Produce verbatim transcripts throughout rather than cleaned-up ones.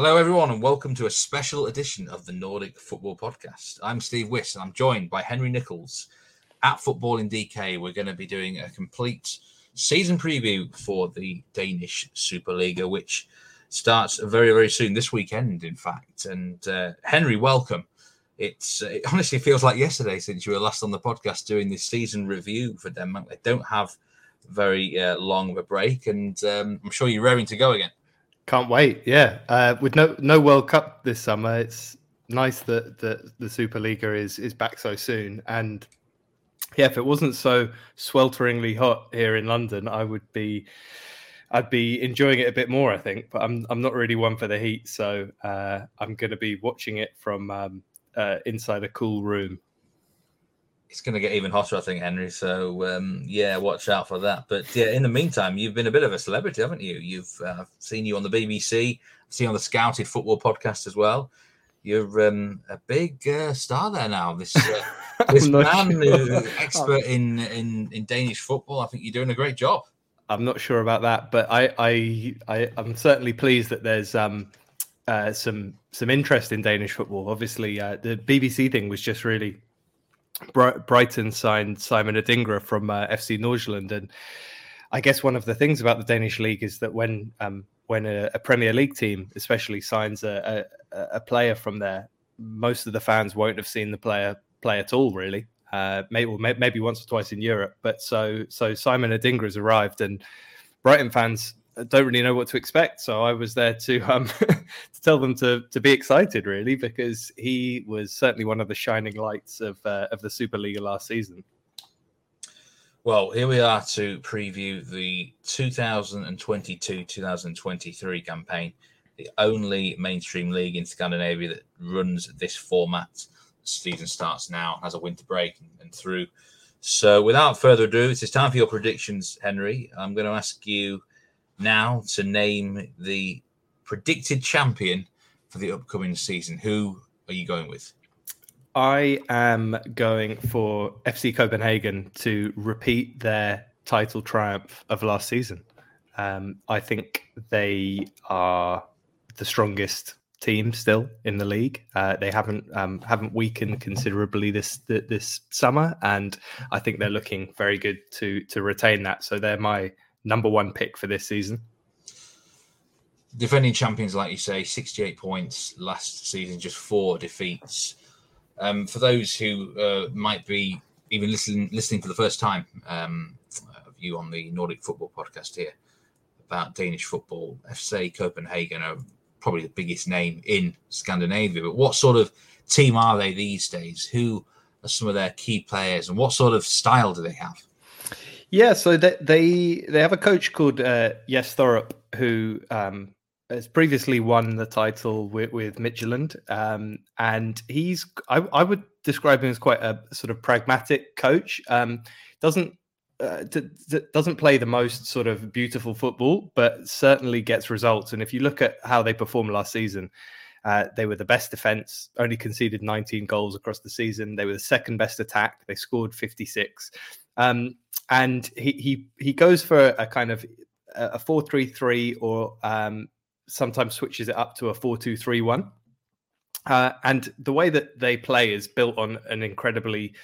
Hello, everyone, and welcome to a special edition of the Nordic Football Podcast. I'm Steve Wiss, and I'm joined by Henry Nichols at Football in D K. We're going to be doing a complete season preview for the Danish Superliga, which starts very, very soon, this weekend, in fact. And uh, Henry, welcome. It's, it honestly feels like yesterday since you were last on the podcast doing this season review for Denmark. They don't have very uh, long of a break, and um, I'm sure you're raring to go again. Can't wait, yeah. Uh, with no no World Cup this summer, it's nice that, that the Superliga is is back so soon. And yeah, if it wasn't so swelteringly hot here in London, I would be I'd be enjoying it a bit more, I think. But I'm I'm not really one for the heat, so uh, I'm going to be watching it from um, uh, inside a cool room. It's going to get even hotter, I think, Henry. So, um, yeah, watch out for that. But yeah, in the meantime, you've been a bit of a celebrity, haven't you? You've uh, seen you on the B B C, seen on the Scouted Football Podcast as well. You're um, a big uh, star there now. This uh, this man sure. who's expert in, in, in Danish football. I think you're doing a great job. I'm not sure about that, but I I, I I'm certainly pleased that there's um uh, some some interest in Danish football. Obviously, uh, the B B C thing was just really. Brighton signed Simon Adingra from uh, F C Nordsjælland, and I guess one of the things about the Danish league is that when um, when a, a Premier League team especially signs a, a, a player from there, most of the fans won't have seen the player play at all, really. Uh, maybe maybe once or twice in Europe, but so so Simon Adingra's arrived, and Brighton fans don't really know what to expect. So I was there to um, to tell them to to be excited, really, because he was certainly one of the shining lights of uh, of the Superliga last season. Well, here we are to preview the twenty twenty-two twenty twenty-three campaign, the only mainstream league in Scandinavia that runs this format. The season starts now, has a winter break and through. So without further ado, it's time for your predictions, Henry. I'm going to ask you now to name the predicted champion for the upcoming season. Who are you going with? I am going for F C Copenhagen to repeat their title triumph of last season. Um, I think they are the strongest team still in the league. Uh, they haven't um, haven't weakened considerably this this summer, and I think they're looking very good to to retain that. So they're my number one pick for this season. Defending champions, like you say, sixty-eight points last season, just four defeats. Um, for those who uh, might be even listening listening for the first time, um, of you on the Nordic Football Podcast here about Danish football, F C Copenhagen are probably the biggest name in Scandinavia. But what sort of team are they these days? Who are some of their key players, and what sort of style do they have? Yeah, so they they, they have a coach called uh, Jes Thorup, who um, has previously won the title with, with Midtjylland, um, and he's I, I would describe him as quite a sort of pragmatic coach. Um, doesn't uh, d- d- doesn't play the most sort of beautiful football, but certainly gets results. And if you look at how they performed last season, uh, they were the best defense, only conceded nineteen goals across the season. They were the second best attack. They scored fifty-six. Um, And he, he he goes for a kind of a four three three, or um, sometimes switches it up to a four two three one. Uh, and the way that they play is built on an incredibly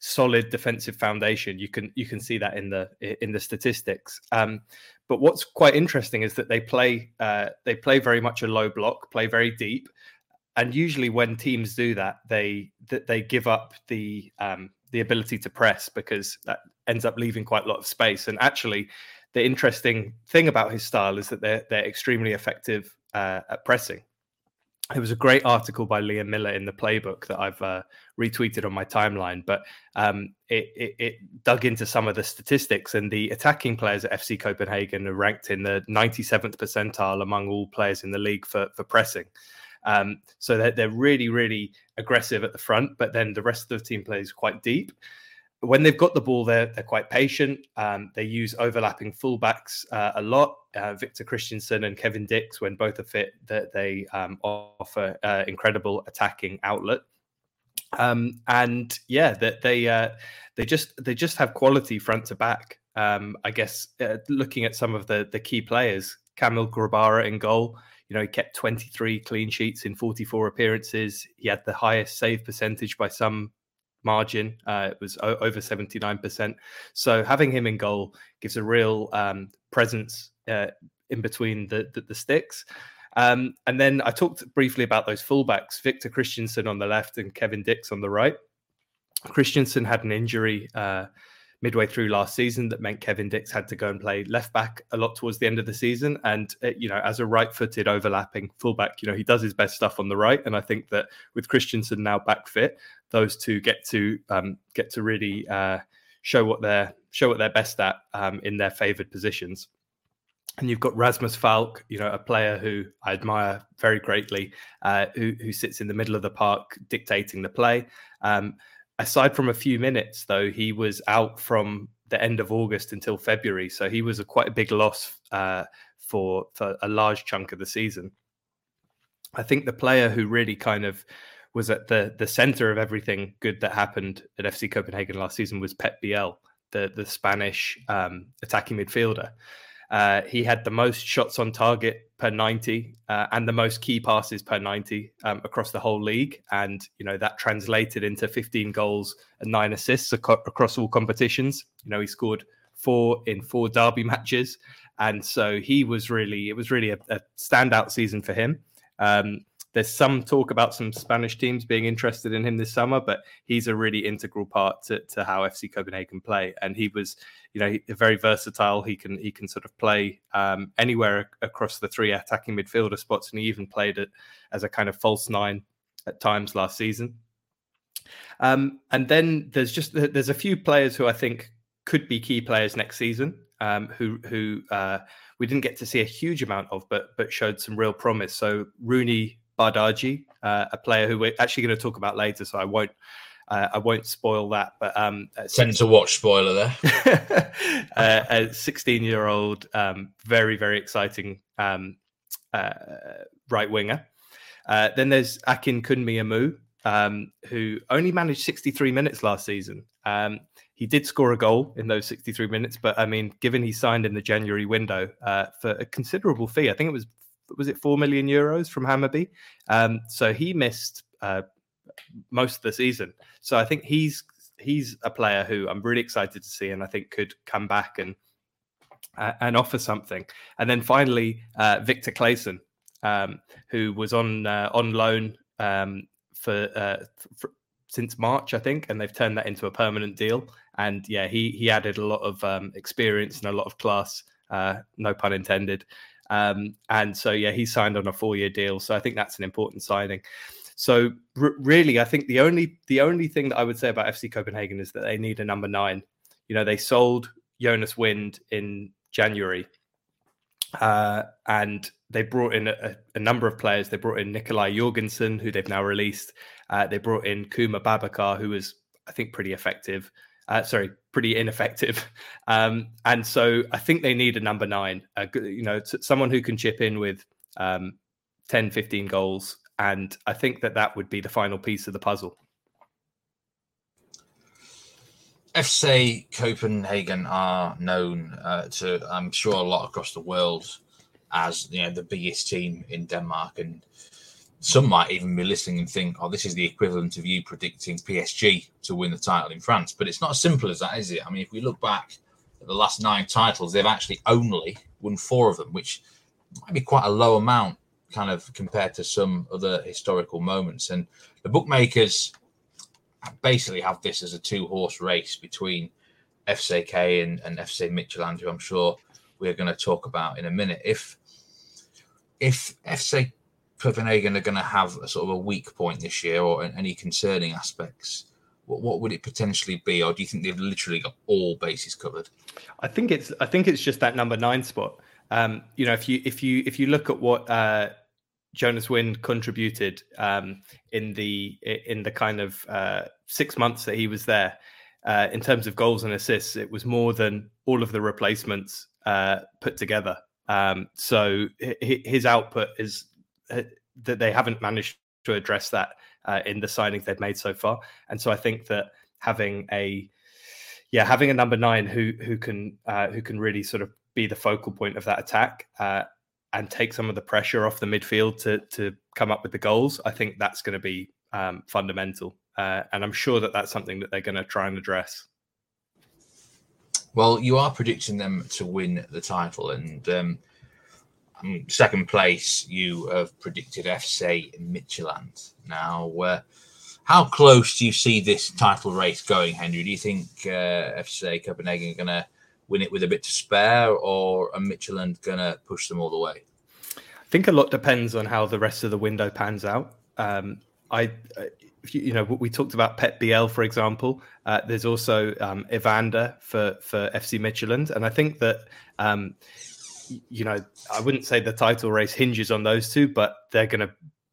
solid defensive foundation. You can you can see that in the in the statistics. Um, but what's quite interesting is that they play uh, they play very much a low block, play very deep, and usually when teams do that, they that they give up the um, the ability to press, because that ends up leaving quite a lot of space. And actually, the interesting thing about his style is that they're, they're extremely effective uh, at pressing. There was a great article by Liam Miller in the Playbook that I've uh, retweeted on my timeline, but um, it, it, it dug into some of the statistics, and the attacking players at F C Copenhagen are ranked in the ninety-seventh percentile among all players in the league for, for pressing. Um, so they're, they're really, really aggressive at the front, but then the rest of the team plays quite deep. When they've got the ball, they're, they're quite patient. Um, they use overlapping fullbacks uh, a lot. Uh, Victor Kristiansen and Kevin Diks, when both are fit, that they um, offer uh, incredible attacking outlet. Um, and yeah, that they they, uh, they just they just have quality front to back. Um, I guess uh, looking at some of the the key players, Kamil Grabara in goal. You know, he kept twenty-three clean sheets in forty-four appearances. He had the highest save percentage by some margin. Uh, it was o- over seventy-nine percent. So having him in goal gives a real um, presence uh, in between the, the, the sticks. Um, and then I talked briefly about those fullbacks, Victor Kristiansen on the left and Kevin Diks on the right. Kristiansen had an injury uh, midway through last season that meant Kevin Diks had to go and play left back a lot towards the end of the season. And, uh, you know, as a right footed overlapping fullback, you know, he does his best stuff on the right. And I think that with Kristiansen now back fit, those two get to um, get to really uh, show what they're show what they're best at um, in their favoured positions. And you've got Rasmus Falk, you know, a player who I admire very greatly, uh, who, who sits in the middle of the park dictating the play. Um, aside from a few minutes, though, he was out from the end of August until February. So he was a quite a big loss uh, for, for a large chunk of the season. I think the player who really kind of was at the, the centre of everything good that happened at F C Copenhagen last season was Pep Biel, the, the Spanish um, attacking midfielder. Uh, he had the most shots on target per ninety uh, and the most key passes per ninety um, across the whole league. And, you know, that translated into fifteen goals and nine assists ac- across all competitions. You know, he scored four in four derby matches. And so he was really, it was really a, a standout season for him. Um, there's some talk about some Spanish teams being interested in him this summer, but he's a really integral part to, to how F C Copenhagen play. And he was, you know, very versatile. He can he can sort of play um, anywhere across the three attacking midfielder spots, and he even played it as a kind of false nine at times last season. Um, and then there's just there's a few players who I think could be key players next season, um, who who uh, we didn't get to see a huge amount of, but but showed some real promise. So Roony Bardghji, uh, a player who we're actually going to talk about later, so I won't uh, I won't spoil that. But um, tend to watch spoiler there. uh, a sixteen-year-old, um, very very exciting um, uh, right winger. Uh, then there's Akin Kunmi-Amu, um, who only managed sixty-three minutes last season. Um, he did score a goal in those sixty-three minutes, but I mean, given he signed in the January window uh, for a considerable fee, I think it was. was it four million euros from Hammarby? Um, so he missed uh, most of the season. So I think he's he's a player who I'm really excited to see and I think could come back and uh, and offer something. And then finally, uh, Victor Claesson, um, who was on uh, on loan um, for, uh, for since March, I think, and they've turned that into a permanent deal. And yeah, he he added a lot of um, experience and a lot of class, uh, no pun intended. Um, and so, yeah, he signed on a four-year deal. So I think that's an important signing. So r- really, I think the only the only thing that I would say about F C Copenhagen is that they need a number nine. You know, they sold Jonas Wind in January uh, and they brought in a, a number of players. They brought in Nicolai Jorgensen, who they've now released. Uh, they brought in Kuma Babakar, who was, I think, pretty effective. Uh, sorry, pretty ineffective. Um, and so I think they need a number nine, a good, you know, someone who can chip in with um, ten, fifteen goals. And I think that that would be the final piece of the puzzle. F C Copenhagen are known uh, to, I'm sure, a lot across the world as, you know, the biggest team in Denmark. And some might even be listening and think, oh, this is the equivalent of you predicting P S G to win the title in France. But it's not as simple as that, is it? I mean, if we look back at the last nine titles, they've actually only won four of them, which might be quite a low amount kind of compared to some other historical moments. And the bookmakers basically have this as a two-horse race between F C K and, and F C Midtjylland, who I'm sure we're going to talk about in a minute. If, if F C Copenhagen are going to have a sort of a weak point this year or any concerning aspects, what, what would it potentially be? Or do you think they've literally got all bases covered? I think it's I think it's just that number nine spot. Um, you know, if you if you if you look at what uh, Jonas Wind contributed um, in the in the kind of uh, six months that he was there, uh, in terms of goals and assists, it was more than all of the replacements uh, put together. Um, so his output is that they haven't managed to address that uh, in the signings they've made so far. And so I think that having a, yeah, having a number nine who, who can, uh, who can really sort of be the focal point of that attack uh, and take some of the pressure off the midfield to to come up with the goals, I think that's going to be um, fundamental. Uh, and I'm sure that that's something that they're going to try and address. Well, you are predicting them to win the title, and um, second place, you have predicted F C Midtjylland. Now, uh, how close do you see this title race going, Henry? Do you think uh, F C Copenhagen are going to win it with a bit to spare, or are Midtjylland going to push them all the way? I think a lot depends on how the rest of the window pans out. Um, I, uh, you know, we talked about Pep Biel, for example. Uh, there's also um, Evander for, for F C Midtjylland. And I think that, um, you know, I wouldn't say the title race hinges on those two, but they're going to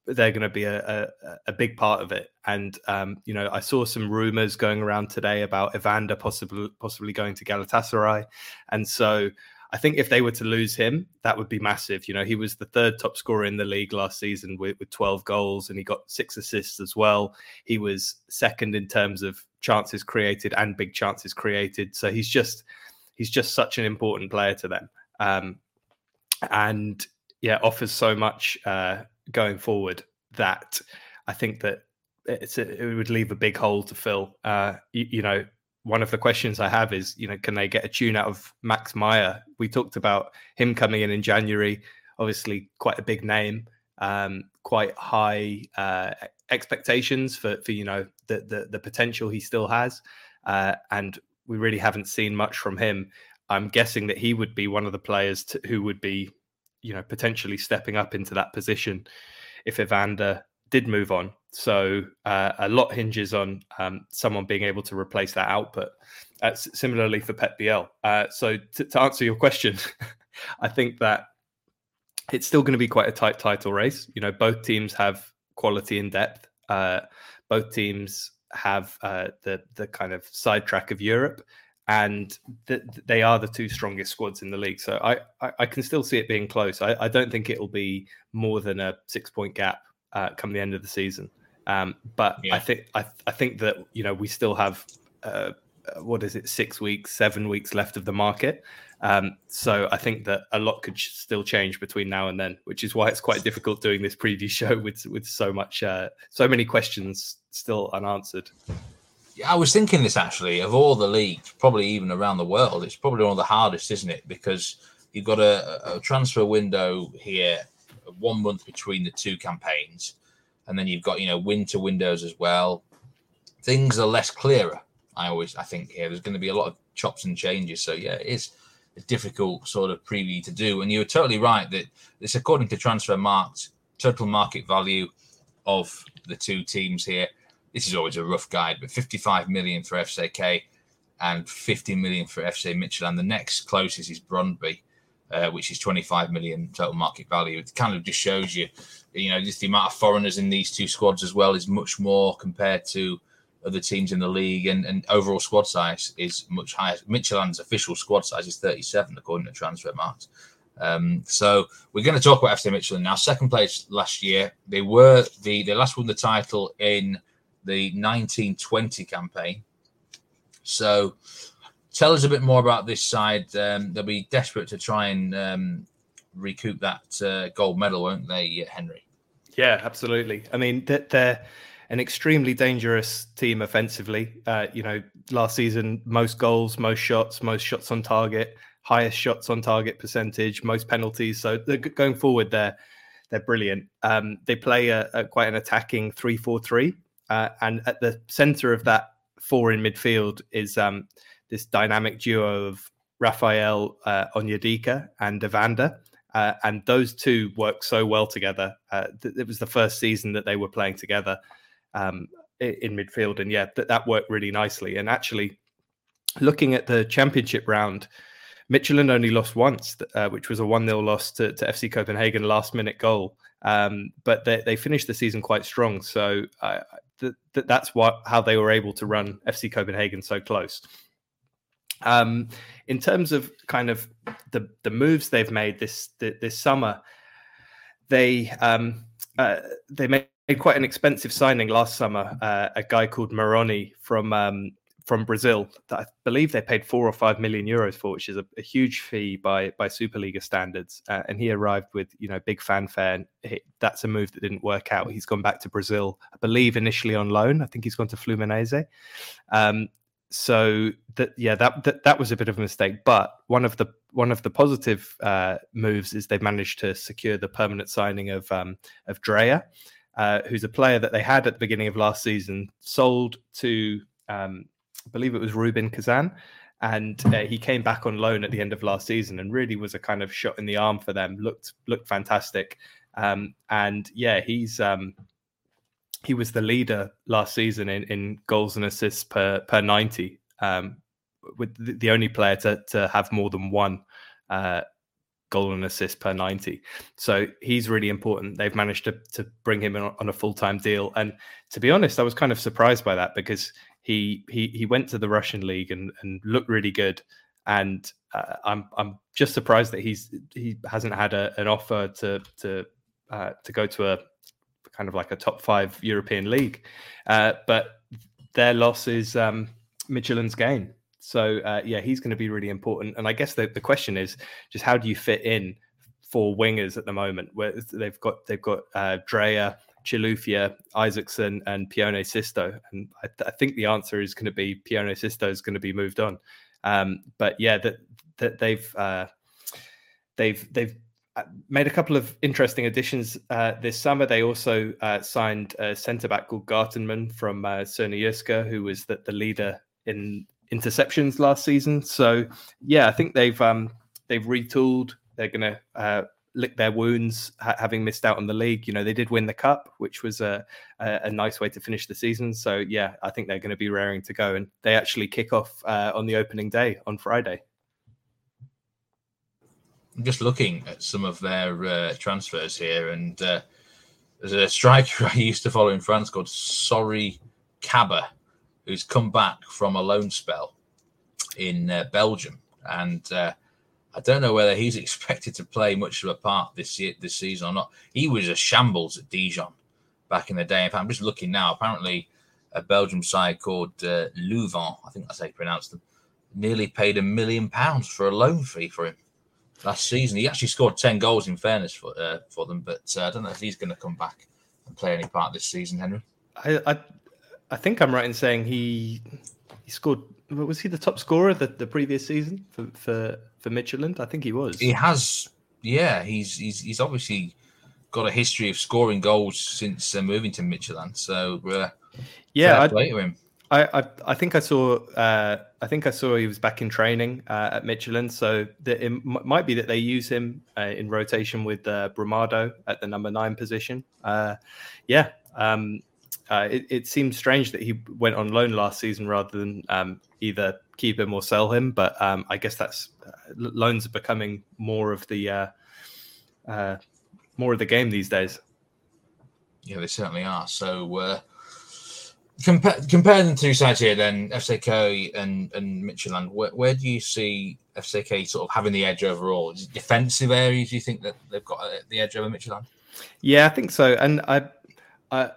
they're going to be a, a, a big part of it. And, um, you know, I saw some rumors going around today about Evander possibly, possibly going to Galatasaray. And so I think if they were to lose him, that would be massive. You know, he was the third top scorer in the league last season with, with twelve goals, and he got six assists as well. He was second in terms of chances created and big chances created. So he's just, he's just such an important player to them. Um, and yeah, offers so much, uh, going forward, that I think that it's a, it would leave a big hole to fill. Uh, you, you know, one of the questions I have is, you know, can they get a tune out of Max Meyer? We talked about him coming in in January, obviously quite a big name, um, quite high uh, expectations for, for you know, the, the, the potential he still has. Uh, and we really haven't seen much from him. I'm guessing that he would be one of the players to, who would be, you know, potentially stepping up into that position if Evander did move on. So uh, a lot hinges on um, someone being able to replace that output. Uh, similarly for Pep Biel. Uh, so to, to answer your question, I think that it's still going to be quite a tight title race. You know, both teams have quality and depth. Uh, both teams have uh, the the kind of sidetrack of Europe. And th- they are the two strongest squads in the league. So I, I, I can still see it being close. I, I don't think it'll be more than a six-point gap uh, come the end of the season. Um, but yeah. I think I, I think that, you know, we still have, uh, what is it, six weeks, seven weeks left of the market. Um, so I think that a lot could sh- still change between now and then, which is why it's quite difficult doing this preview show with, with so much, uh, so many questions still unanswered. I was thinking this, actually, of all the leagues, probably even around the world, it's probably one of the hardest, isn't it? Because you've got a, a transfer window here, one month between the two campaigns, and then you've got, you know, winter windows as well. Things are less clearer, I always, I think, here. There's going to be a lot of chops and changes. So, yeah, it is a difficult sort of preview to do. And you're totally right that it's according to Transfermarkt, total market value of the two teams here. This is always a rough guide, but fifty-five million for F C K and fifty million for F C Midtjylland. The next closest is Brøndby, uh, which is twenty-five million total market value. It kind of just shows you, you know, just the amount of foreigners in these two squads as well is much more compared to other teams in the league, and, and overall squad size is much higher. Midtjylland's official squad size is thirty-seven, according to Transfermarkt. Um, so we're going to talk about F C Midtjylland now. Second place last year, they were the they last won the title in the nineteen twenty campaign. So tell us a bit more about this side. Um, they'll be desperate to try and um, recoup that uh, gold medal, won't they, Henry? Yeah, absolutely. I mean, they're an extremely dangerous team offensively. Uh, you know, last season, most goals, most shots, most shots on target, highest shots on target percentage, most penalties. So they're going forward, they're, they're brilliant. Um, they play a, a quite an attacking three four three. Uh, and at the centre of that four in midfield is um, this dynamic duo of Raphael uh, Onyedika and Evander. Uh, and those two work so well together. Uh, th- it was the first season that they were playing together um, in-, in midfield. And yeah, th- that worked really nicely. And actually, looking at the championship round, Midtjylland only lost once, uh, which was a one nil loss to, to F C Copenhagen, last-minute goal. Um, but they, they finished the season quite strong. So uh, th- th- that's what, how they were able to run F C Copenhagen so close. Um, in terms of kind of the, the moves they've made this th- this summer, they um, uh, they made quite an expensive signing last summer, uh, a guy called Moroni from um, from Brazil that I believe they paid four or five million euros for, which is a, a huge fee by by Superliga standards. Uh, and he arrived with, you know, big fanfare. And he, that's a move that didn't work out. He's gone back to Brazil, I believe, initially on loan. I think he's gone to Fluminense. Um, so that yeah, that, that that was a bit of a mistake. But one of the one of the positive uh, moves is they've managed to secure the permanent signing of um, of Dreyer, uh, who's a player that they had at the beginning of last season, sold to. Um, I believe it was Rubin Kazan, and uh, he came back on loan at the end of last season and really was a kind of shot in the arm for them. Looked looked fantastic, um, and yeah, he's um, he was the leader last season in, in goals and assists per per ninety, um, with the, the only player to to have more than one uh, goal and assist per ninety. So he's really important. They've managed to to bring him on, on a full time deal, and to be honest, I was kind of surprised by that because. He he he went to the Russian league and, and looked really good, and uh, I'm I'm just surprised that he's he hasn't had a, an offer to to uh, to go to a kind of like a top five European league, uh, but their loss is um, Midtjylland's gain. So uh, yeah, he's going to be really important. And I guess the, the question is just how do you fit in for wingers at the moment where they've got they've got uh, Dreyer, Chilufya, Isaacson, and Pione Sisto. And I, th- I think the answer is going to be Pione Sisto is going to be moved on. Um, but yeah, that that they've uh, they've they've made a couple of interesting additions uh, this summer. They also uh, signed a centre back called Gartenman from uh, Sønderjyske, who was the, the leader in interceptions last season. So yeah, I think they've um, they've retooled. They're going to. Uh, lick their wounds ha- having missed out on the league. You know, they did win the cup, which was a, a a nice way to finish the season. So yeah, I think they're going to be raring to go, and they actually kick off uh, on the opening day on Friday. I'm just looking at some of their uh, transfers here, and uh, there's a striker I used to follow in France called Sori Kaba, who's come back from a loan spell in uh, Belgium, and uh, I don't know whether he's expected to play much of a part this year, this season or not. He was a shambles at Dijon back in the day. I'm just looking now. Apparently, a Belgium side called uh, Louvain, I think that's how you pronounce them, nearly paid a million pounds for a loan fee for him last season. He actually scored ten goals, in fairness, for uh, for them. But uh, I don't know if he's going to come back and play any part this season, Henry. I I, I think I'm right in saying he he scored... Was he the top scorer the, the previous season for, for for Midtjylland? I think he was. He has, yeah. He's he's he's obviously got a history of scoring goals since uh, moving to Midtjylland. So uh, yeah, I'd, to him. I, I I think I saw uh, I think I saw he was back in training uh, at Midtjylland. So that it might be that they use him uh, in rotation with uh, Brumado at the number nine position. Uh, yeah. Um, Uh, it, it seems strange that he went on loan last season rather than um, either keep him or sell him. But um, I guess that's uh, loans are becoming more of the uh, uh, more of the game these days. Yeah, they certainly are. So uh, compa- compare the two sides here, then F C K and and Midtjylland. Where, where do you see F C K sort of having the edge overall? Is it defensive areas? Do you think that they've got the edge over Midtjylland? Yeah, I think so. And I, I.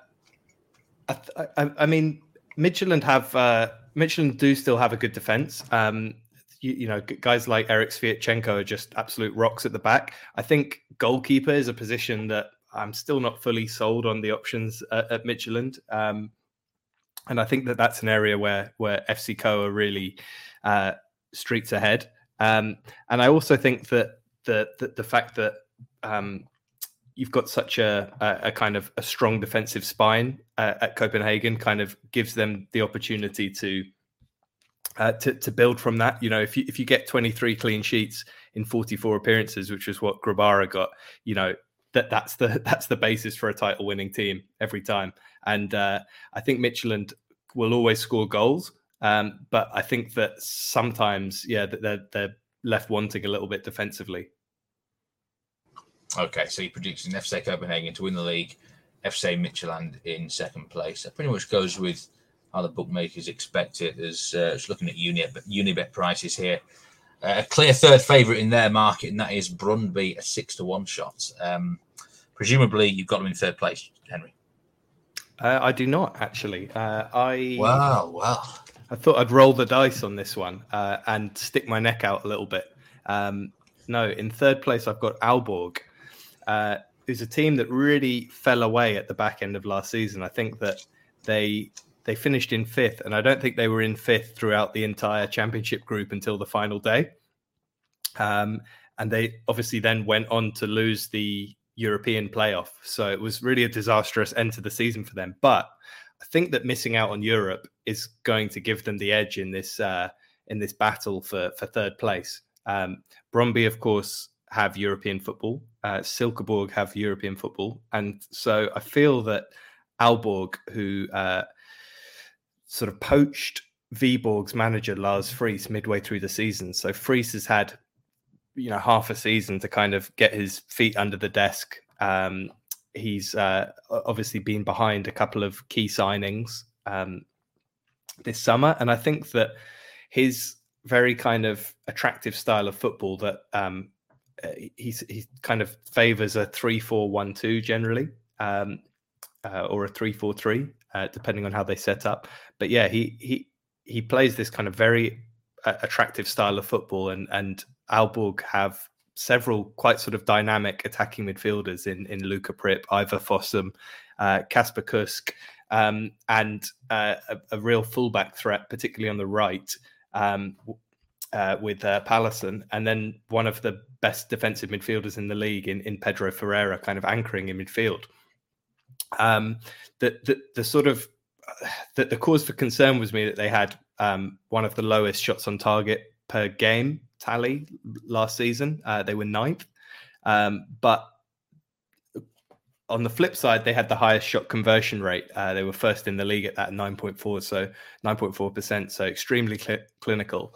I, I, I mean, Midtjylland have uh, Midtjylland do still have a good defense. Um, you, you know, guys like Erik Sviatchenko are just absolute rocks at the back. I think goalkeeper is a position that I'm still not fully sold on the options at, at Midtjylland, um, and I think that that's an area where where F C K are really uh, streets ahead. Um, and I also think that the the, the fact that um, you've got such a, a, a kind of a strong defensive spine uh, at Copenhagen kind of gives them the opportunity to, uh, to, to build from that. You know, if you, if you get twenty-three clean sheets in forty-four appearances, which is what Grabara got, you know, that that's the, that's the basis for a title winning team every time. And uh, I think Midtjylland will always score goals. Um, but I think that sometimes, yeah, that they're, they're left wanting a little bit defensively. Okay, so you're predicting F C Copenhagen to win the league, F C Midtjylland in second place. That pretty much goes with how the bookmakers expect it. As uh, just looking at Unibet, Unibet prices here, uh, a clear third favourite in their market, and that is Brøndby, a six to one shot. Um, presumably, you've got them in third place, Henry. Uh, I do not actually. Uh, I wow, well, wow. I I thought I'd roll the dice on this one uh, and stick my neck out a little bit. Um, no, in third place, I've got Aalborg, uh, who's a team that really fell away at the back end of last season. I think that they they finished in fifth, and I don't think they were in fifth throughout the entire championship group until the final day. Um, and they obviously then went on to lose the European playoff. So it was really a disastrous end to the season for them. But I think that missing out on Europe is going to give them the edge in this uh, in this battle for, for third place. Um, Brøndby, of course, have European football. Uh, Silkeborg have European football. And so I feel that Aalborg, who uh, sort of poached Viborg's manager, Lars Friis, midway through the season. So Friis has had, you know, half a season to kind of get his feet under the desk. Um, he's uh, obviously been behind a couple of key signings um, this summer. And I think that his very kind of attractive style of football that um, he's, he kind of favours a three four one two generally, um, uh, or a three four three, uh, depending on how they set up. But yeah, he he he plays this kind of very uh, attractive style of football, and and Aalborg have several quite sort of dynamic attacking midfielders in in Luca Prip, Ivar Fossum, uh, Kasper Kusk, um, and uh, a, a real fullback threat, particularly on the right. Um, uh, with uh, Pallison, and then one of the best defensive midfielders in the league in, in Pedro Ferreira, kind of anchoring in midfield. Um, the, the the sort of the, the cause for concern was me that they had um, one of the lowest shots on target per game tally last season. Uh, they were ninth, um, but on the flip side, they had the highest shot conversion rate. Uh, they were first in the league at that nine point four, so nine point four percent, so extremely cl- clinical.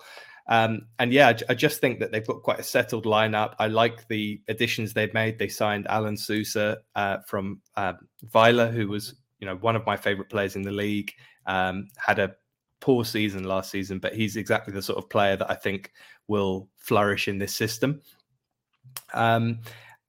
Um, and yeah, I, I just think that they've got quite a settled lineup. I like the additions they've made. They signed Alan Sousa uh, from uh, Vejle, who was, you know, one of my favourite players in the league. Um, had a poor season last season, but he's exactly the sort of player that I think will flourish in this system. Um,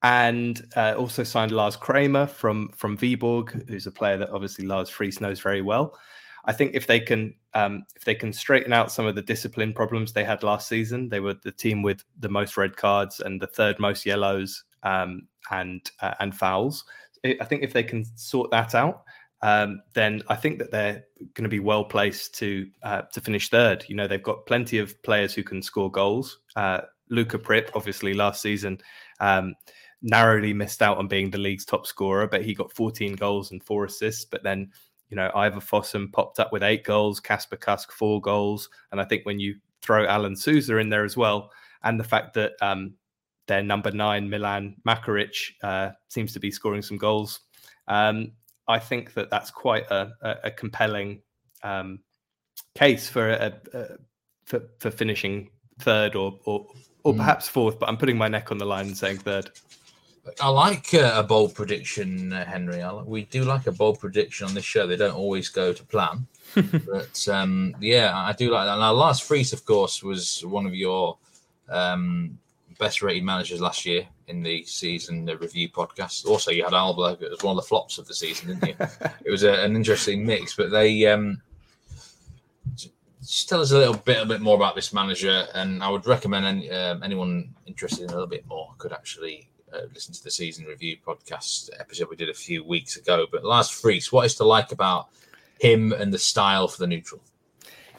And uh, also signed Lars Kramer from, from Viborg, who's a player that obviously Lars Friis knows very well. I think if they can um, if they can straighten out some of the discipline problems they had last season, they were the team with the most red cards and the third most yellows um, and uh, and fouls. I think if they can sort that out, um, then I think that they're going to be well placed to uh, to finish third. You know, they've got plenty of players who can score goals. Uh, Luca Prip, obviously, last season. Um, narrowly missed out on being the league's top scorer, but he got fourteen goals and four assists. But then, you know, Ivar Fossum popped up with eight goals, Kasper Kusk four goals. And I think when you throw Alan Sousa in there as well, and the fact that um, their number nine, Milan Makaric, uh, seems to be scoring some goals, um, I think that that's quite a, a compelling um, case for, a, a, for for finishing third or or, or mm. perhaps fourth. But I'm putting my neck on the line and saying third. I like uh, a bold prediction, uh, Henry. I, we do like a bold prediction on this show. They don't always go to plan. But, um, yeah, I do like that. Now, Lars Friis, of course, was one of your um, best-rated managers last year in the season review podcast. Also, you had Aalborg. It was one of the flops of the season, didn't you? It was a, an interesting mix. But they um, just tell us a little bit, a bit more about this manager. And I would recommend any, um, anyone interested in a little bit more could actually... Uh, listen to the season review podcast episode we did a few weeks ago. But Lars Friis, what is to like about him and the style for the neutral?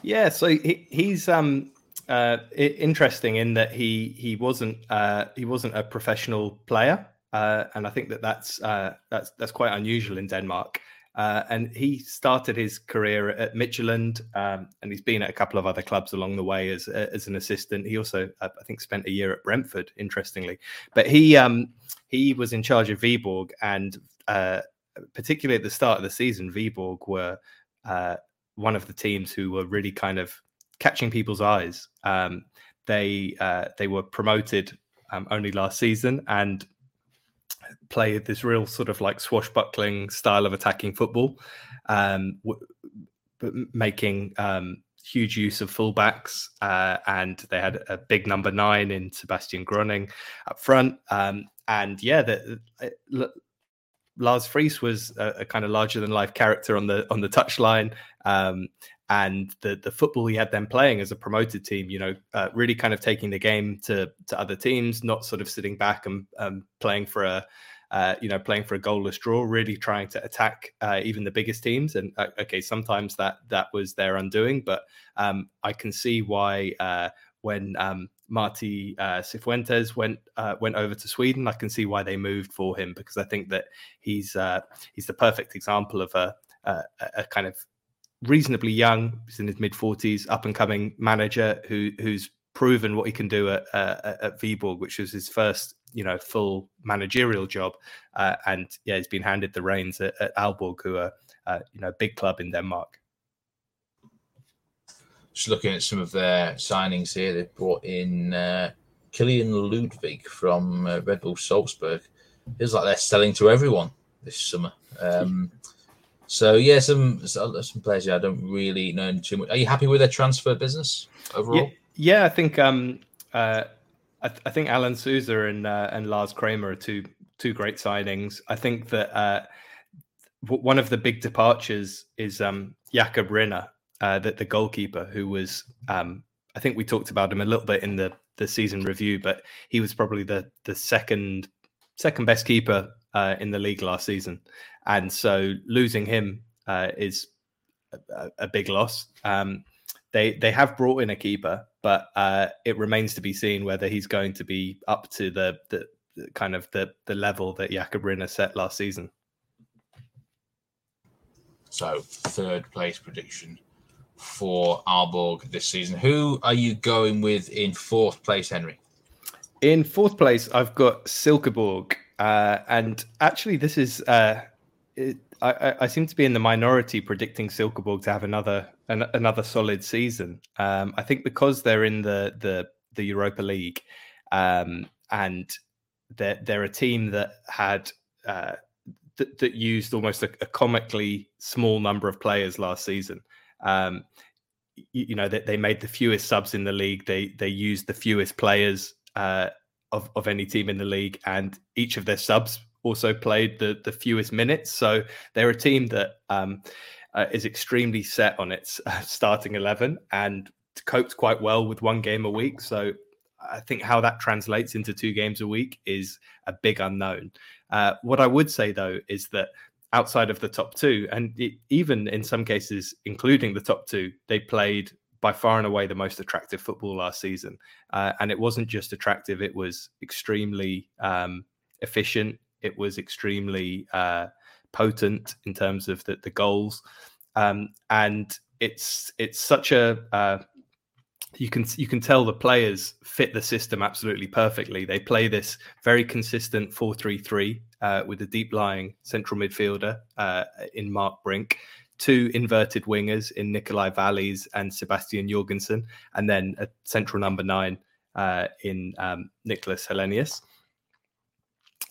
Yeah, so he, he's um, uh, interesting in that he he wasn't uh, he wasn't a professional player, uh, and I think that that's uh, that's that's quite unusual in Denmark. Uh, and he started his career at Midtjylland, um, and he's been at a couple of other clubs along the way as as an assistant. He also, I think, spent a year at Brentford, interestingly. But he um, he was in charge of Viborg, and uh, particularly at the start of the season, Viborg were uh, one of the teams who were really kind of catching people's eyes. Um, they uh, they were promoted um, only last season, and played this real sort of like swashbuckling style of attacking football, um, w- making um, huge use of fullbacks. Uh, and they had a big number nine in Sebastian Gröning up front. Um, and yeah, the, uh, Lars Friis was a, a kind of larger than life character on the on the touchline. Um, and the the football he had them playing as a promoted team, you know, uh, really kind of taking the game to to other teams, not sort of sitting back and um, playing for a, uh, you know, playing for a goalless draw, really trying to attack uh, even the biggest teams. And uh, okay, sometimes that that was their undoing, but um, I can see why uh, when um, Marty uh, Cifuentes went uh, went over to Sweden, I can see why they moved for him, because I think that he's uh, he's the perfect example of a a, a kind of reasonably young, he's in his mid forties, up-and-coming manager who who's proven what he can do at, uh, at Viborg, which was his first, you know, full managerial job. Uh, and, yeah, he's been handed the reins at, at Aalborg, who are, uh, you know, a big club in Denmark. Just looking at some of their signings here, they've brought in uh, Kilian Ludvig from uh, Red Bull Salzburg. Feels like they're selling to everyone this summer. Um So, yeah, some some players I don't really know too much. Are you happy with their transfer business overall? Yeah, yeah I think um, uh, I, th- I think Alan Souza and uh, and Lars Kramer are two two great signings. I think that uh, w- one of the big departures is um, Jakob Rinner, uh, the, the goalkeeper, who was, um, I think we talked about him a little bit in the, the season review, but he was probably the, the second second best keeper Uh, in the league last season, and so losing him uh, is a, a big loss. Um, they they have brought in a keeper, but uh, it remains to be seen whether he's going to be up to the the, the kind of the the level that Jakob Rinner set last season. So third place prediction for Aalborg this season. Who are you going with in fourth place, Henry? In fourth place, I've got Silkeborg. Uh, and actually, this is, uh, it, I, I seem to be in the minority predicting Silkeborg to have another an, another solid season. Um, I think because they're in the the, the Europa League, um, and they're, they're a team that had, uh, th- that used almost a, a comically small number of players last season. Um, you, you know, they, they made the fewest subs in the league. They, they used the fewest players uh Of, of any team in the league, and each of their subs also played the the fewest minutes. So they're a team that um, uh, is extremely set on its uh, starting eleven and coped quite well with one game a week. So I think how that translates into two games a week is a big unknown. Uh, what I would say, though, is that outside of the top two, and it, even in some cases, including the top two, they played by far and away the most attractive football last season. Uh, and it wasn't just attractive, it was extremely um, efficient. It was extremely uh, potent in terms of the, the goals. Um, and it's it's such a, uh, you can you can tell the players fit the system absolutely perfectly. They play this very consistent four three three uh, with a deep-lying central midfielder uh, in Mark Brink, two inverted wingers in Nicolai Vallys and Sebastian Jørgensen, and then a central number nine uh, in um, Niklas Hellenius.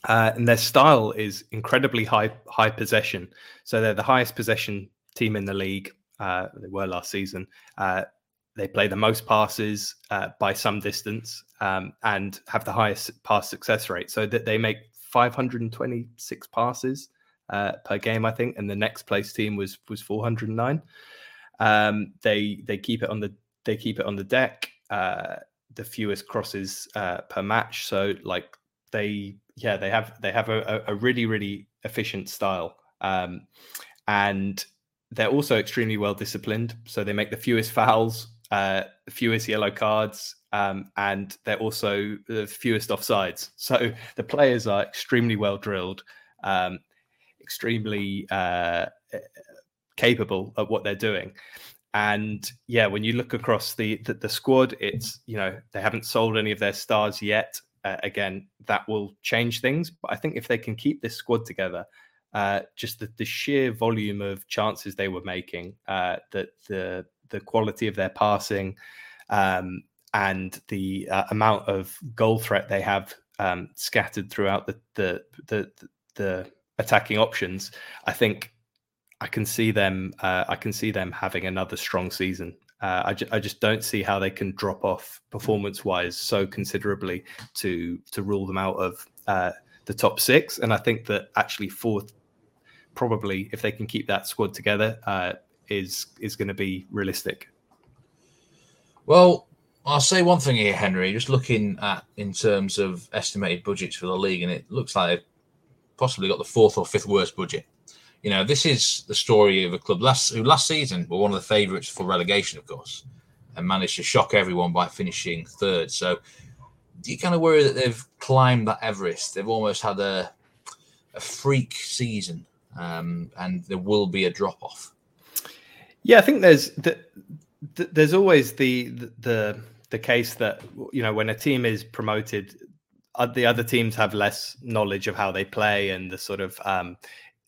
Uh, and their style is incredibly high high possession. So they're the highest possession team in the league. Uh, they were last season. Uh, they play the most passes uh, by some distance um, and have the highest pass success rate. So that they make five hundred twenty-six passes Uh, per game, I think, and the next place team was was four hundred nine. Um, they they keep it on the they keep it on the deck. Uh, the fewest crosses uh, per match. So like they yeah they have they have a, a really really efficient style, um, and they're also extremely well disciplined. So they make the fewest fouls, uh, the fewest yellow cards, um, and they're also the fewest offsides. So the players are extremely well drilled. Um, extremely uh, capable at what they're doing. And yeah, when you look across the, the, the squad, it's, you know, they haven't sold any of their stars yet. Uh, again, that will change things. But I think if they can keep this squad together, uh, just the, the sheer volume of chances they were making, uh, that the the quality of their passing um, and the uh, amount of goal threat they have um, scattered throughout the the the the, the attacking options, I think I can see them. Uh, I can see them having another strong season. Uh, I, ju- I just don't see how they can drop off performance-wise so considerably to to rule them out of uh, the top six. And I think that actually fourth, probably if they can keep that squad together, uh, is is going to be realistic? Well, I'll say one thing here, Henry. Just looking at in terms of estimated budgets for the league, and it looks like they've possibly got the fourth or fifth worst budget. You know, this is the story of a club last who last season were one of the favourites for relegation, of course, and managed to shock everyone by finishing third. So you kind of worry that they've climbed that Everest. They've almost had a a freak season, um, and there will be a drop off. Yeah, I think there's the, the, there's always the the the case that, you know, when a team is promoted, the other teams have less knowledge of how they play and the sort of um,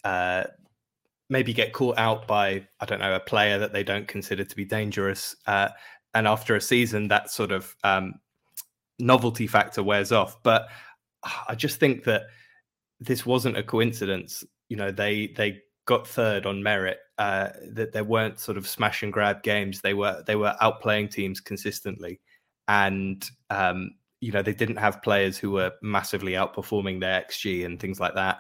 uh, maybe get caught out by, I don't know, a player that they don't consider to be dangerous. Uh, and after a season, that sort of um, novelty factor wears off. But I just think that this wasn't a coincidence. You know, they they got third on merit. Uh, that there weren't sort of smash and grab games. They were they were outplaying teams consistently, and um, you know, they didn't have players who were massively outperforming their X G and things like that.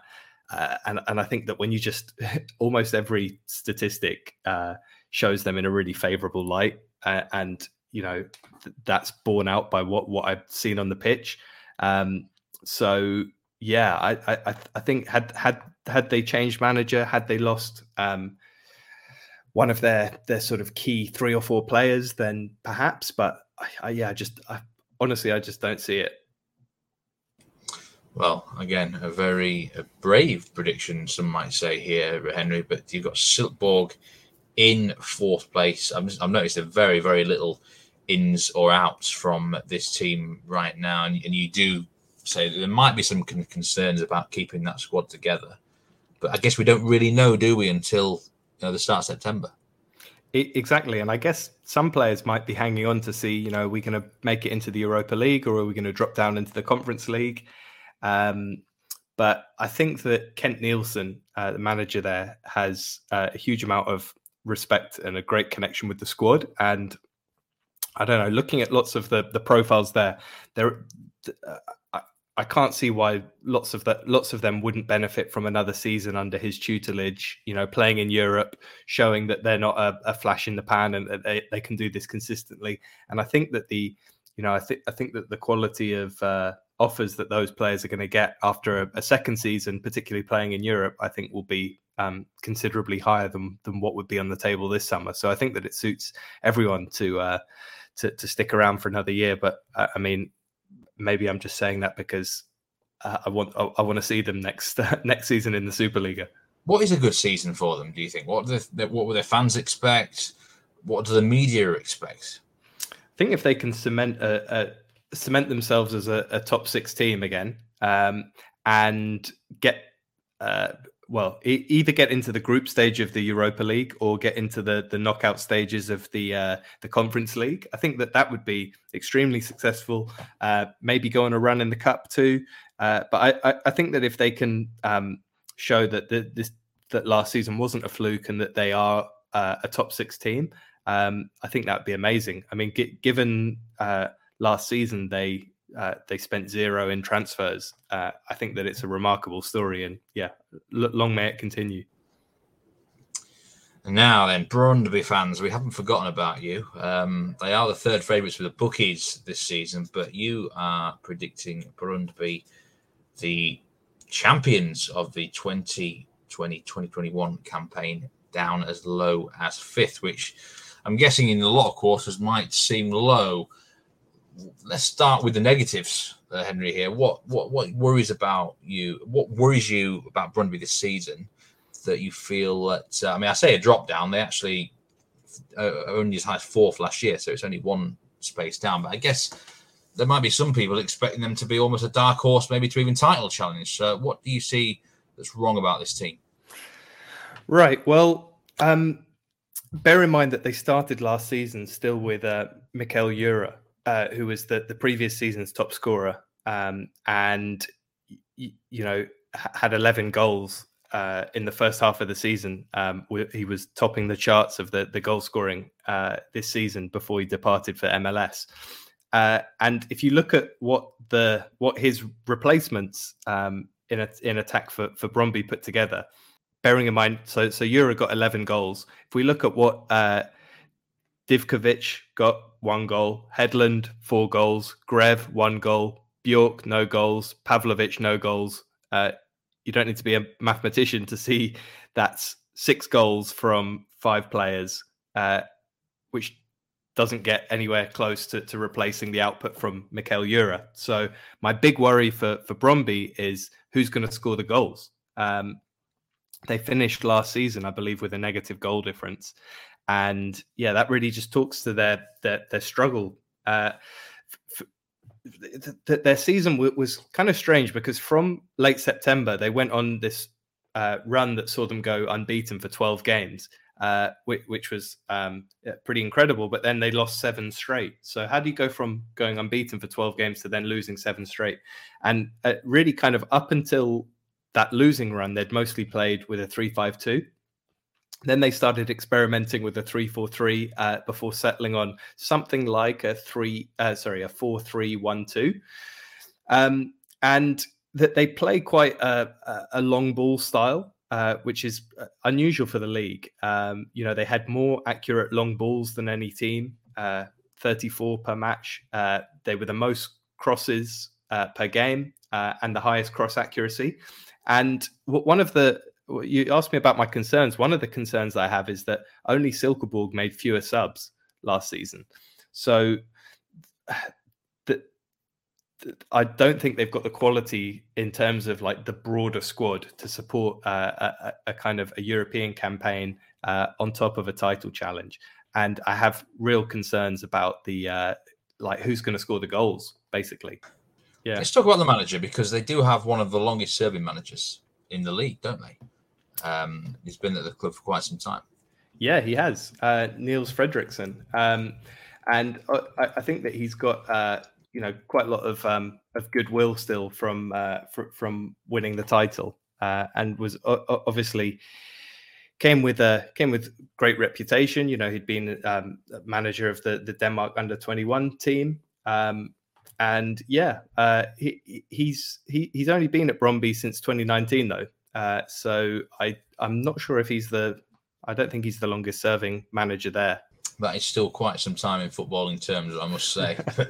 Uh, and and I think that when you just almost every statistic uh, shows them in a really favourable light, uh, and you know th- that's borne out by what what I've seen on the pitch. Um, so yeah, I, I I think had had had they changed manager, had they lost um, one of their their sort of key three or four players, then perhaps. But I, I, yeah, I just I, honestly I just don't see it. Well, again, a very a brave prediction, some might say here, Henry, but you've got Silkeborg in fourth place. I'm, I've noticed a very, very little ins or outs from this team right now, and, and you do say there might be some con- concerns about keeping that squad together. But I guess we don't really know, do we, until you know, the start of September? It, exactly, and I guess some players might be hanging on to see, you know, are we going to make it into the Europa League or are we going to drop down into the Conference League? Um, but I think that Kent Nielsen, uh, the manager there, has uh, a huge amount of respect and a great connection with the squad. And I don't know, looking at lots of the, the profiles there, there uh, I, I can't see why lots of that, lots of them wouldn't benefit from another season under his tutelage. You know, playing in Europe, showing that they're not a, a flash in the pan and that they, they can do this consistently. And I think that the, you know, I think I think that the quality of uh, offers that those players are going to get after a, a second season, particularly playing in Europe, I think will be um, considerably higher than than what would be on the table this summer. So I think that it suits everyone to uh, to, to stick around for another year. But uh, I mean, maybe I'm just saying that because uh, I want I, I want to see them next uh, next season in the Superliga. What is a good season for them, do you think? What do they, what will their fans expect? What do the media expect? I think if they can cement a, a cement themselves as a, a top six team again, um, and get, uh, well, e- either get into the group stage of the Europa League or get into the, the knockout stages of the uh, the Conference League. I think that that would be extremely successful. Uh, maybe go on a run in the Cup too. Uh, but I, I, I think that if they can um, show that the, this that last season wasn't a fluke and that they are uh, a top six team, um, I think that would be amazing. I mean, g- given... Uh, Last season, they uh, they spent zero in transfers. Uh, I think that it's a remarkable story, and yeah, l- long may it continue. And now then, Brøndby fans, we haven't forgotten about you. Um, they are the third favourites for the bookies this season, but you are predicting Brøndby the champions of the twenty twenty to twenty twenty-one campaign down as low as fifth, which I'm guessing in a lot of quarters might seem low. Let's start with the negatives, uh, Henry. Here, what what what worries about you? What worries you about Brøndby this season that you feel that? Uh, I mean, I say a drop down. They actually uh, only as high as fourth last year, so it's only one space down. But I guess there might be some people expecting them to be almost a dark horse, maybe to even title challenge. So, what do you see that's wrong about this team? Right. Well, um, bear in mind that they started last season still with uh, Mikael Jura, Uh, who was the, the previous season's top scorer, um, and, y- you know, h- had eleven goals uh, in the first half of the season. Um, we- he was topping the charts of the, the goal scoring uh, this season before he departed for M L S. Uh, and if you look at what the what his replacements um, in a, in attack for, for Brøndby put together, bearing in mind, so so Jura got eleven goals. If we look at what uh, Divkovic got, one goal. Hedlund, four goals. Grev, one goal. Bjork, no goals. Pavlovic, no goals. Uh, you don't need to be a mathematician to see that's six goals from five players, uh, which doesn't get anywhere close to, to replacing the output from Mikael Jura. So my big worry for, for Brøndby is who's going to score the goals. Um, they finished last season, I believe, with a negative goal difference. And yeah, that really just talks to their their, their struggle. Uh, f- th- th- their season w- was kind of strange because from late September, they went on this uh, run that saw them go unbeaten for twelve games, uh, which, which was um, pretty incredible. But then they lost seven straight. So how do you go from going unbeaten for twelve games to then losing seven straight? And uh, really kind of up until that losing run, they'd mostly played with a three five two. Then they started experimenting with a three four three uh, before settling on something like a three, uh, sorry, a four three one two, um, and that they play quite a, a long ball style, uh, which is unusual for the league. Um, you know, they had more accurate long balls than any team, uh, thirty-four per match. Uh, they were the most crosses uh, per game uh, and the highest cross accuracy. And one of the You asked me about my concerns. One of the concerns I have is that only Silkeborg made fewer subs last season. So the, the, I don't think they've got the quality in terms of like the broader squad to support uh, a, a kind of a European campaign uh, on top of a title challenge. And I have real concerns about the uh, like who's going to score the goals, basically. Yeah. Let's talk about the manager, because they do have one of the longest serving managers in the league, don't they? Um, he's been at the club for quite some time. Yeah, he has. Uh, Niels Frederiksen. Um, and I, I think that he's got, uh, you know, quite a lot of um, of goodwill still from uh, fr- from winning the title, uh, and was o- obviously came with a came with great reputation. You know, he'd been um, manager of the, the Denmark under twenty-one team. Um, And yeah, uh, he, he's he, he's only been at Brøndby since twenty nineteen, though. Uh, so I, I'm not sure if he's the, I don't think he's the longest serving manager there. That is still quite some time in footballing terms, I must say. but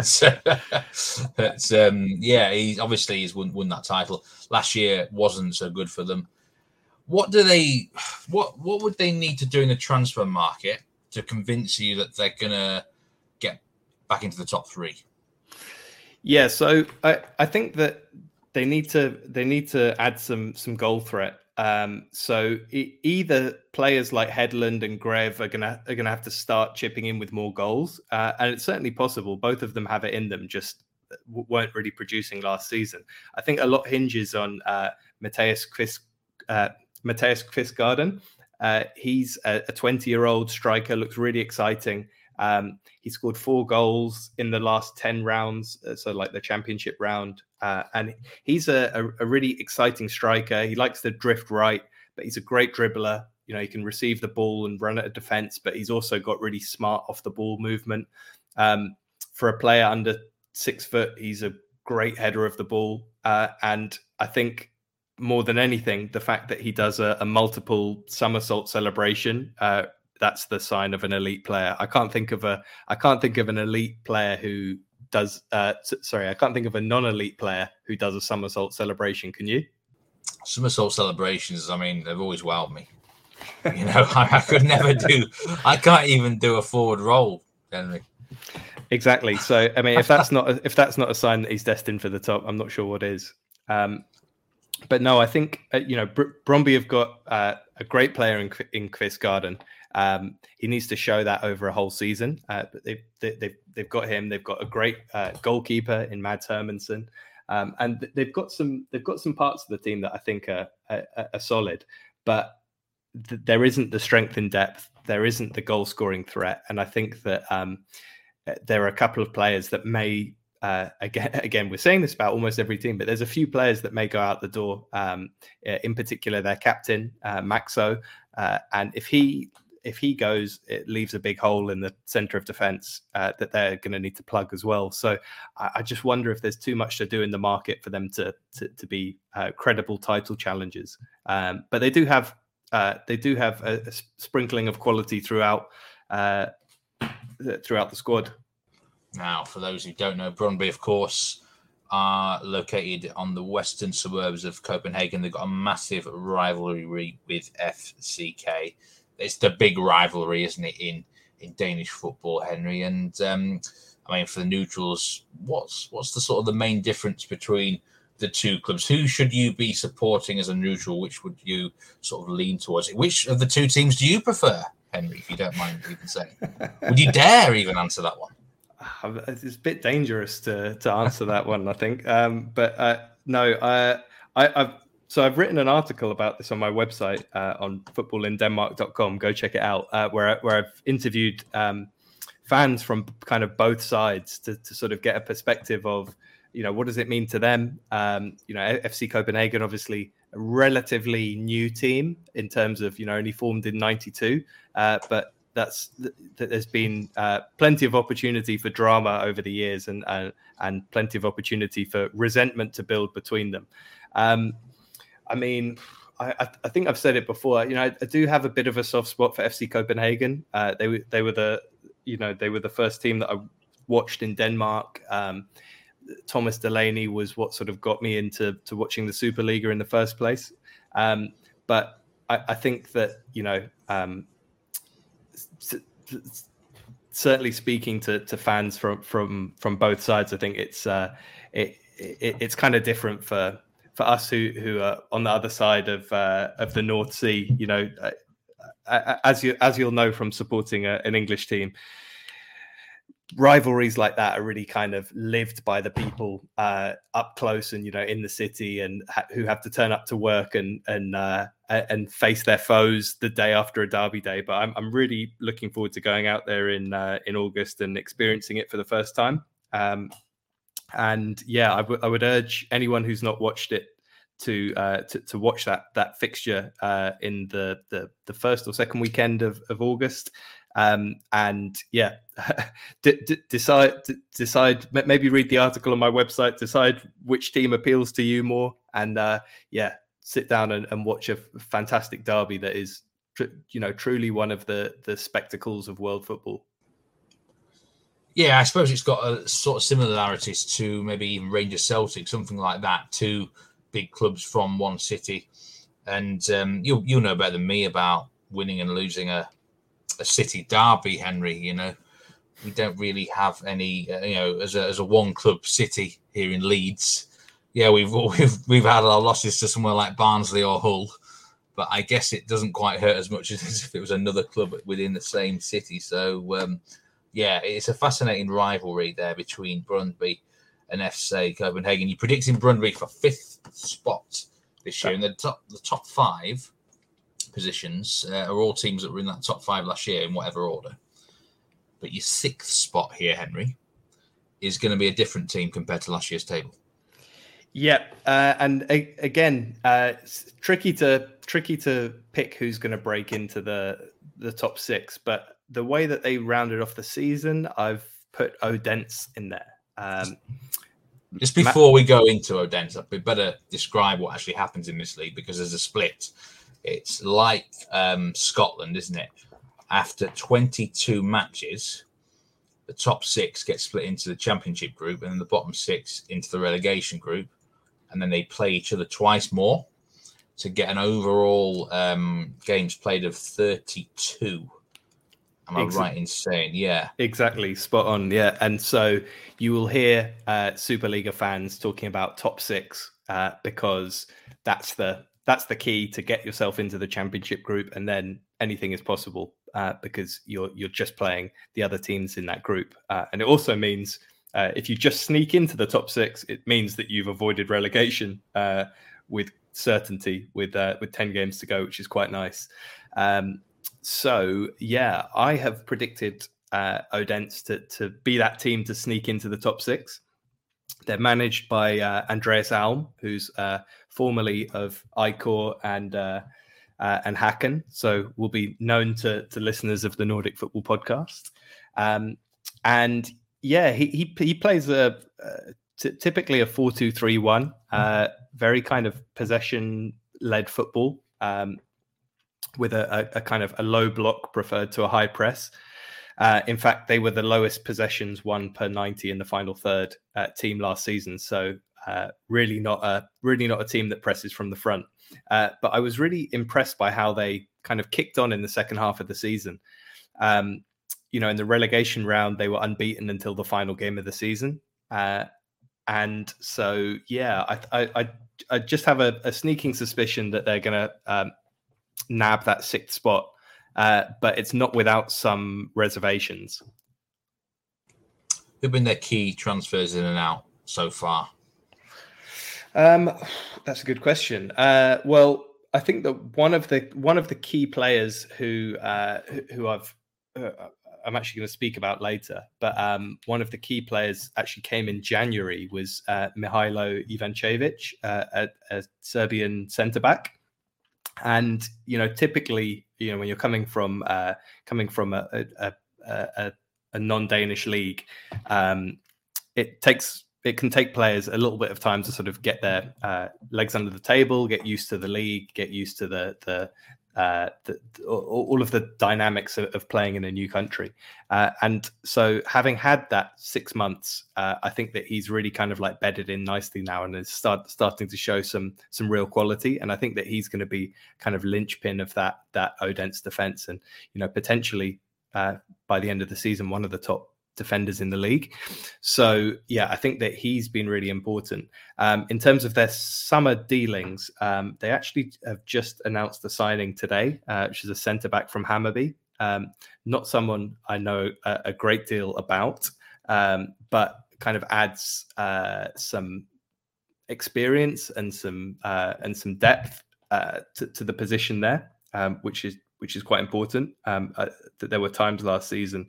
but um, yeah, he, obviously he's won, won that title. Last year wasn't so good for them. What do they, what, what would they need to do in the transfer market to convince you that they're going to get back into the top three? Yeah, so I, I think that they need to they need to add some some goal threat. Um, so e- either players like Hedlund and Grev are gonna are gonna have to start chipping in with more goals, uh, and it's certainly possible. Both of them have it in them, just w- weren't really producing last season. I think a lot hinges on uh, Mateus Chris uh, Mateus Christgarden. Uh, he's a, a twenty-year-old striker, looks really exciting. Um, he scored four goals in the last ten rounds, so like the championship round. Uh, and he's a, a, a really exciting striker. He likes to drift right, but he's a great dribbler. You know, he can receive the ball and run at a defense, but he's also got really smart off the ball movement. Um, for a player under six foot, he's a great header of the ball. Uh, and I think more than anything, the fact that he does a, a multiple somersault celebration, uh, that's the sign of an elite player. I can't think of a. I can't think of an elite player who does. Uh, sorry, I can't think of a non-elite player who does a somersault celebration. Can you? Somersault celebrations. I mean, they've always wowed me. You know, I, I could never do. I can't even do a forward roll, Henry. Exactly. So, I mean, if that's not a, if that's not a sign that he's destined for the top, I'm not sure what is. Um, but no, I think uh, you know, Br- Brøndby have got uh, a great player in in Christgarden. Um, he needs to show that over a whole season. Uh, but they've, they, they've, they've got him. They've got a great uh, goalkeeper in Mads Hermansen, um, and they've got some. They've got some parts of the team that I think are, are, are solid. But th- there isn't the strength in depth. There isn't the goal scoring threat. And I think that um, there are a couple of players that may. Uh, again, again, we're saying this about almost every team, but there's a few players that may go out the door. Um, in particular, their captain uh, Maxo, uh, and if he. If he goes, it leaves a big hole in the centre of defence uh, that they're going to need to plug as well. So I, I just wonder if there's too much to do in the market for them to to, to be uh, credible title challengers. Um, but they do have uh, they do have a, a sprinkling of quality throughout uh, throughout the squad. Now, for those who don't know, Brøndby, of course, are located on the western suburbs of Copenhagen. They've got a massive rivalry with F C K. It's the big rivalry, isn't it, in, in Danish football, Henry? And, um, I mean, for the neutrals, what's what's the sort of the main difference between the two clubs? Who should you be supporting as a neutral? Which would you sort of lean towards? Which of the two teams do you prefer, Henry, if you don't mind even saying? Would you dare even answer that one? It's a bit dangerous to, to answer that one, I think. Um, but uh, no, uh, I, I've so I've written an article about this on my website uh, on football in denmark dot com. Go check it out, uh, where where I've interviewed um, fans from kind of both sides to, to sort of get a perspective of, you know, what does it mean to them? Um, you know, F C Copenhagen, obviously, a relatively new team in terms of, you know, only formed in ninety-two, uh, but. That's that. There's been uh, plenty of opportunity for drama over the years, and uh, and plenty of opportunity for resentment to build between them. Um, I mean, I, I think I've said it before. You know, I, I do have a bit of a soft spot for F C Copenhagen. Uh, they were they were the you know they were the first team that I watched in Denmark. Um, Thomas Delaney was what sort of got me into to watching the Superliga in the first place. Um, but I, I think that you know. Um, certainly speaking to, to fans from, from, from both sides, I think it's uh, it, it it's kind of different for, for us who, who are on the other side of uh, of the North Sea. You know, as you as you'll know from supporting a, an English team, rivalries like that are really kind of lived by the people uh, up close and, you know, in the city, and ha- who have to turn up to work and and uh, and face their foes the day after a derby day. But I'm I'm really looking forward to going out there in uh, in August and experiencing it for the first time. Um, and yeah, I, w- I would urge anyone who's not watched it to uh, to, to watch that that fixture uh, in the, the the first or second weekend of, of August. Um, and yeah, d- d- decide, d- decide, maybe read the article on my website, decide which team appeals to you more, and, uh, yeah, sit down and, and watch a fantastic derby that is, tr- you know, truly one of the, the spectacles of world football. Yeah, I suppose it's got a sort of similarities to maybe even Rangers Celtic, something like that, two big clubs from one city. And, um, you'll, you'll know better than me about winning and losing a, a city derby, Henry. You know, we don't really have any, uh, you know, as a as a one club city here in Leeds. Yeah, we've we've we've had our losses to somewhere like Barnsley or Hull, but I guess it doesn't quite hurt as much as if it was another club within the same city. So um, yeah, it's a fascinating rivalry there between Brøndby and F C Copenhagen. You're predicting Brøndby for fifth spot this year in the top the top five. Positions uh, are all teams that were in that top five last year in whatever order. But your sixth spot here, Henry, is going to be a different team compared to last year's table. Yeah, uh, and a- again, uh, it's tricky to tricky to pick who's going to break into the the top six. But the way that they rounded off the season, I've put Odense in there. Um, Just before Matt- we go into Odense, I'd better describe what actually happens in this league, because there's a split. It's like um, Scotland, isn't it? After twenty-two matches, the top six get split into the championship group, and then the bottom six into the relegation group. And then they play each other twice more to get an overall um, games played of thirty-two. Am I exactly. right in saying? Yeah. Exactly. Spot on. Yeah. And so you will hear uh, Superliga fans talking about top six uh, because that's the... That's the key to get yourself into the championship group, and then anything is possible uh, because you're you're just playing the other teams in that group. Uh, and it also means uh, if you just sneak into the top six, it means that you've avoided relegation uh, with certainty with uh, with ten games to go, which is quite nice. Um, so, yeah, I have predicted uh, Odense to, to be that team to sneak into the top six. They're managed by uh, Andreas Alm, who's uh, formerly of I K O R and uh, uh, and Hakken, so will be known to, to listeners of the Nordic Football Podcast. Um, and yeah, he he, he plays a uh, t- typically a four two three one, uh, very kind of possession led football. Um, with a, a, a kind of a low block preferred to a high press. Uh, in fact, they were the lowest possessions won per ninety in the final third uh, team last season. So uh, really not a really not a team that presses from the front. Uh, but I was really impressed by how they kind of kicked on in the second half of the season. Um, you know, in the relegation round, they were unbeaten until the final game of the season. Uh, and so, yeah, I, I, I, I just have a, a sneaking suspicion that they're going to um, nab that sixth spot. Uh, but it's not without some reservations. Who've been their key transfers in and out so far? Um, that's a good question. Uh, well, I think that one of the one of the key players who uh, who I've uh, I'm actually going to speak about later, but um, one of the key players actually came in January was uh, Mihailo Ivančević, uh, a, a Serbian centre back. And, you know, typically, you know, when you're coming from uh, coming from a, a, a, a non-Danish league, um, it takes it can take players a little bit of time to sort of get their uh, legs under the table, get used to the league, get used to the the, uh, the all of the dynamics of playing in a new country. Uh, and so, having had that six months, uh, I think that he's really kind of like bedded in nicely now and is start, starting to show some some real quality. And I think that he's going to be kind of linchpin of that that Odense defense, and you know potentially uh, by the end of the season, one of the top defenders in the league. So yeah, I think that he's been really important. Um, in terms of their summer dealings, um, they actually have just announced the signing today, uh, which is a centre-back from Hammarby. Um, not someone I know a, a great deal about, um, but kind of adds uh, some experience and some uh, and some depth uh, to, to the position there, um, which is which is quite important. Um, uh, that there were times last season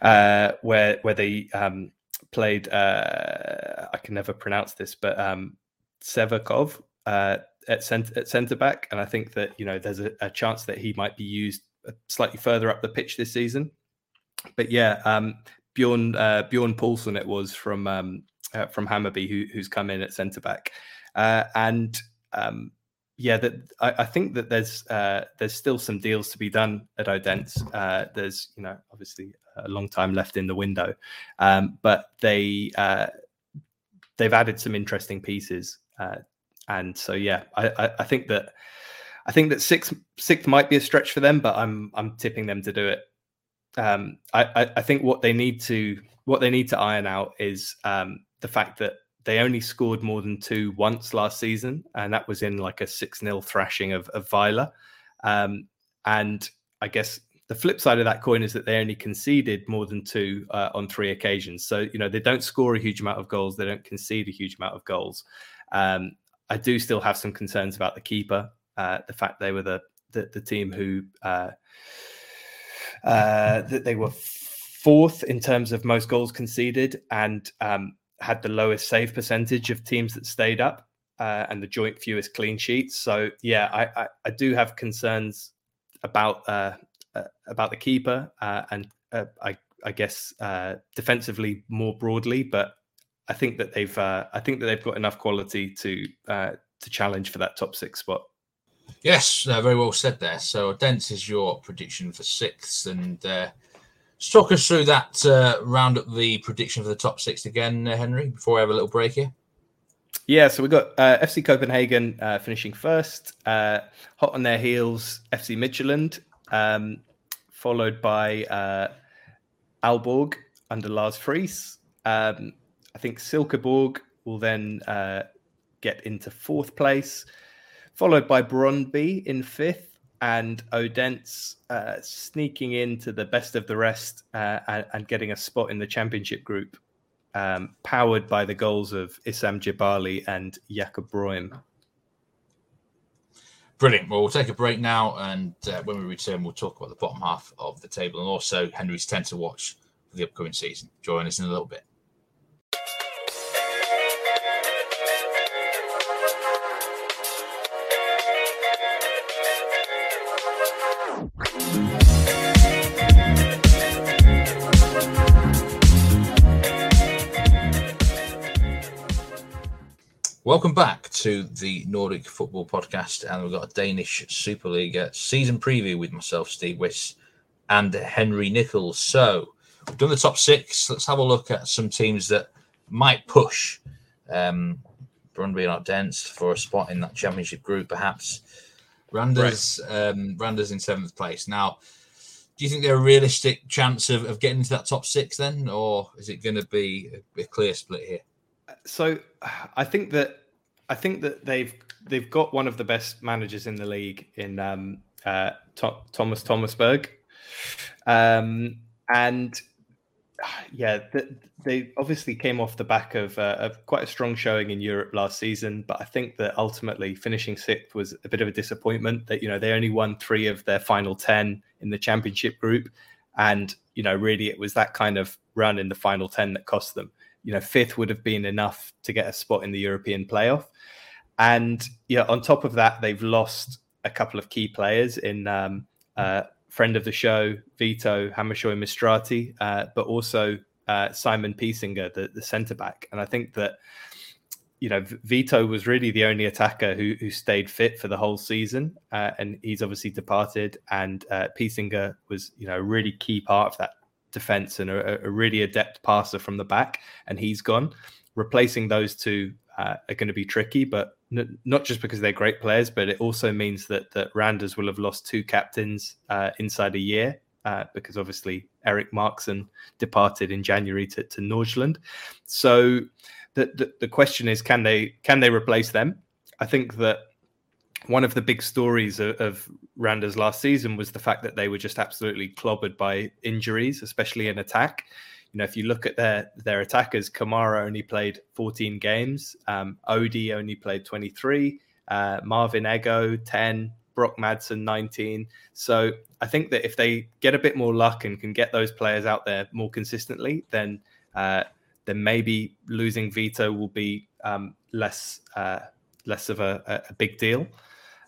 uh, where where they um, played. Uh, I can never pronounce this, but um, Sevakov uh, at cent- at centre back, and I think that you know there's a, a chance that he might be used slightly further up the pitch this season. But yeah, um, Bjorn uh, Bjorn Paulsen it was from um, uh, from Hammarby who, who's come in at centre back, uh, and. Um, Yeah, that I, I think that there's uh, there's still some deals to be done at Odense. Uh, there's you know obviously a long time left in the window, um, but they uh, they've added some interesting pieces, uh, and so yeah, I, I, I think that I think that sixth sixth might be a stretch for them, but I'm I'm tipping them to do it. Um, I, I I think what they need to what they need to iron out is um, the fact that. They only scored more than two once last season, and that was in like a six nil thrashing of, of Vejle. Um, and I guess the flip side of that coin is that they only conceded more than two uh, on three occasions. So, you know, they don't score a huge amount of goals. They don't concede a huge amount of goals. Um, I do still have some concerns about the keeper, uh, the fact they were the the, the team who uh, uh, that they were fourth in terms of most goals conceded and um had the lowest save percentage of teams that stayed up uh, and the joint fewest clean sheets. So, yeah, I, I, I do have concerns about uh, uh, about the keeper uh, and uh, I, I guess uh, defensively more broadly. But I think that they've uh, I think that they've got enough quality to uh, to challenge for that top six spot. Yes, uh, very well said there. So, Odense is your prediction for sixth and. Uh... Talk us through that, uh, round up the prediction for the top six again, uh, Henry, before we have a little break here. Yeah, so we've got uh, F C Copenhagen uh, finishing first, uh, hot on their heels, F C Midtjylland, um, followed by uh, Aalborg under Lars Friis. Um, I think Silkeborg will then uh, get into fourth place, followed by Brøndby in fifth. And Odense uh, sneaking into the best of the rest uh, and, and getting a spot in the championship group, um, powered by the goals of Issam Jebali and Jakob Breum. Brilliant. Well, we'll take a break now, and uh, when we return, we'll talk about the bottom half of the table and also Henry's ten to watch for the upcoming season. Join us in a little bit. Welcome back to the Nordic Football Podcast, and we've got a Danish Superliga season preview with myself, Steve Wiss, and Henry Nichols. So, we've done the top six. Let's have a look at some teams that might push. Um, Brøndby and Odense for a spot in that championship group, perhaps. Randers, right. um, Randers in seventh place. Now, do you think there are a realistic chance of, of getting into that top six then, or is it going to be a, a clear split here? So, I think that I think that they've they've got one of the best managers in the league in um, uh, Th- Thomas Thomasberg, um, and yeah, th- they obviously came off the back of, uh, of quite a strong showing in Europe last season. But I think that ultimately finishing sixth was a bit of a disappointment. That you know they only won three of their final ten in the championship group, and you know really it was that kind of run in the final ten that cost them. You know, fifth would have been enough to get a spot in the European playoff. And, yeah, on top of that, they've lost a couple of key players in um, uh, friend of the show, Vito Hamashoy Mistrati, uh, but also uh, Simon Piesinger, the, the centre-back. And I think that, you know, Vito was really the only attacker who, who stayed fit for the whole season. Uh, and he's obviously departed. And uh, Piesinger was, you know, a really key part of that defense and a, a really adept passer from the back, and he's gone. Replacing those two uh, are going to be tricky, but n- not just because they're great players, but it also means that that Randers will have lost two captains uh, inside a year uh, because obviously Erik Marksen departed in January to, to Nordsjælland. So the, the the question is, can they can they replace them? I think that one of the big stories of, of Randers last season was the fact that they were just absolutely clobbered by injuries, especially in attack. You know, if you look at their their attackers, Kamara only played fourteen games, um, Odie only played twenty-three, uh, Marvin Ego ten, Brock Madsen nineteen. So I think that if they get a bit more luck and can get those players out there more consistently, then uh, then maybe losing Vito will be um, less uh, less of a, a big deal.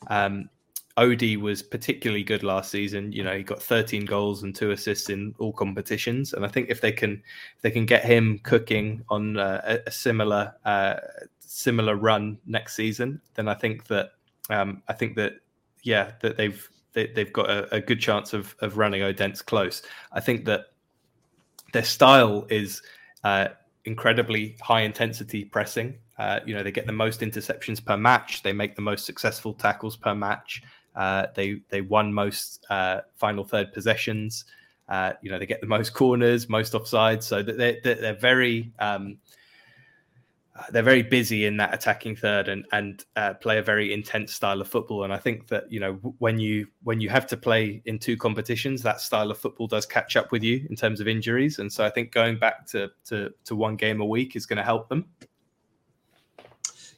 Um, Odie was particularly good last season. You know, he got thirteen goals and two assists in all competitions. And I think if they can, if they can get him cooking on uh, a similar, uh, similar run next season, then I think that, um, I think that, yeah, that they've they, they've got a, a good chance of of running Odense close. I think that their style is uh, incredibly high intensity pressing. Uh, you know, they get the most interceptions per match. They make the most successful tackles per match. Uh, they they won most uh, final third possessions. Uh, you know, they get the most corners, most offsides. So they're they're very um, they're very busy in that attacking third and and uh, play a very intense style of football. And I think that you know when you when you have to play in two competitions, that style of football does catch up with you in terms of injuries. And so I think going back to to, to one game a week is going to help them.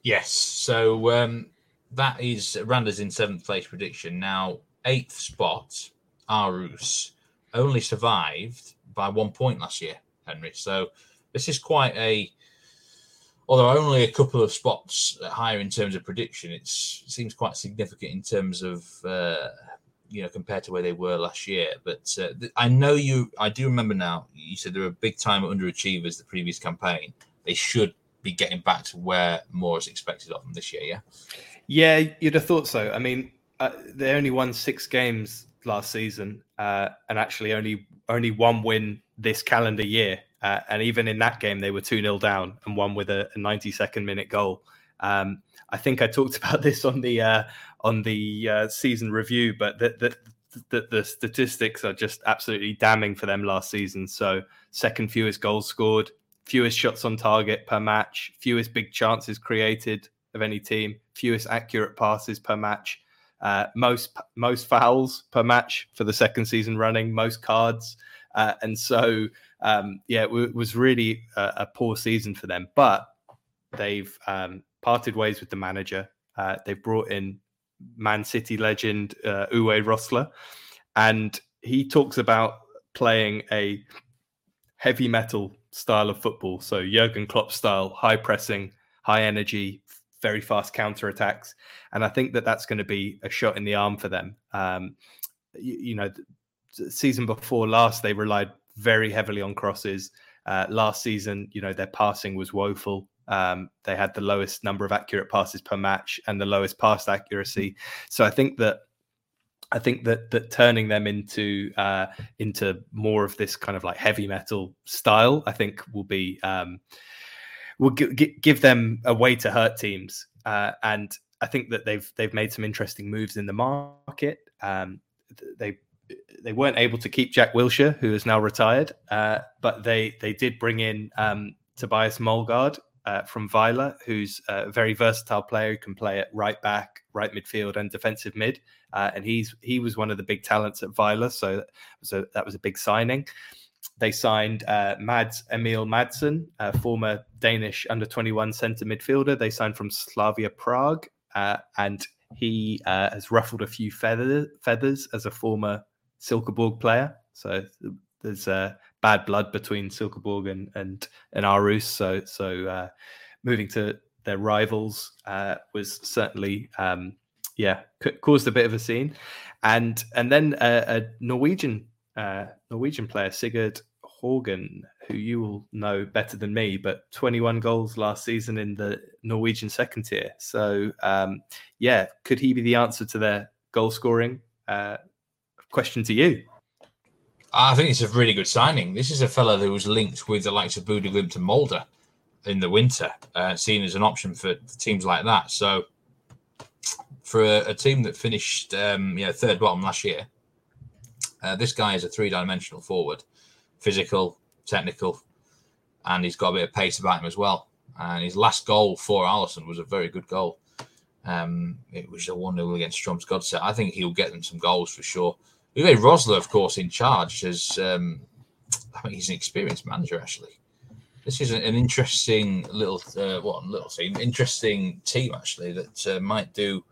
Yes, so um, that is Randers in seventh place prediction. Now, eighth spot, Aarhus, only survived by one point last year, Henry. So this is quite a, although only a couple of spots higher in terms of prediction, it's, it seems quite significant in terms of, uh, you know, compared to where they were last year. But uh, th- I know you, I do remember now, you said there were big time underachievers the previous campaign. They should be getting back to where more is expected of them this year, yeah? Yeah, you'd have thought so. I mean, uh, they only won six games last season uh, and actually only only one win this calendar year. Uh, and even in that game, they were two nil down and won with a, a ninety-second minute goal. Um, I think I talked about this on the uh, on the uh, season review, but the, the, the, the statistics are just absolutely damning for them last season. So second fewest goals scored, fewest shots on target per match, fewest big chances created of any team, fewest accurate passes per match, uh, most most fouls per match for the second season running, most cards. Uh, and so, um, yeah, it, w- it was really a, a poor season for them. But they've um, parted ways with the manager. Uh, they've brought in Man City legend uh, Uwe Rösler. And he talks about playing a heavy metal style of football, so Jurgen Klopp style, high pressing, high energy, very fast counter attacks, and I think that that's going to be a shot in the arm for them. Um, you, you know, the season before last they relied very heavily on crosses. Uh, last season, you know, their passing was woeful. Um, they had the lowest number of accurate passes per match and the lowest pass accuracy. So I think that I think that that turning them into uh, into more of this kind of like heavy metal style, I think will be um, will g- g- give them a way to hurt teams. Uh, and I think that they've they've made some interesting moves in the market. Um, they they weren't able to keep Jack Wilshere, who is now retired, uh, but they they did bring in um, Tobias Molgaard Uh, from Vejle, who's a very versatile player who can play at right back, right midfield, and defensive mid. Uh, and he's he was one of the big talents at Vejle, so that was a, that was a big signing. They signed uh, Mads Emil Madsen, a former Danish under twenty-one centre midfielder. They signed from Slavia Prague, uh, and he uh, has ruffled a few feather, feathers as a former Silkeborg player. So there's a uh, bad blood between Silkeborg and and, and Aarhus, so so uh, moving to their rivals uh, was certainly um, yeah c- caused a bit of a scene, and and then a, a Norwegian uh, Norwegian player, Sigurd Horgan, who you will know better than me, but twenty-one goals last season in the Norwegian second tier. So um, yeah, could he be the answer to their goal scoring? Uh, question to you. I think it's a really good signing. This is a fella who was linked with the likes of Bodø Glimt and Molde in the winter, uh, seen as an option for teams like that. So for a, a team that finished um, you know, third bottom last year, uh, this guy is a three-dimensional forward, physical, technical, and he's got a bit of pace about him as well. And his last goal for Aalborg was a very good goal. Um, it was a one-nil against Strømsgodset. I think he'll get them some goals for sure. Uwe Rosler, of course, in charge, as um, I mean, he's an experienced manager. Actually, this is an interesting little, uh, what little team, interesting team actually that uh, might do,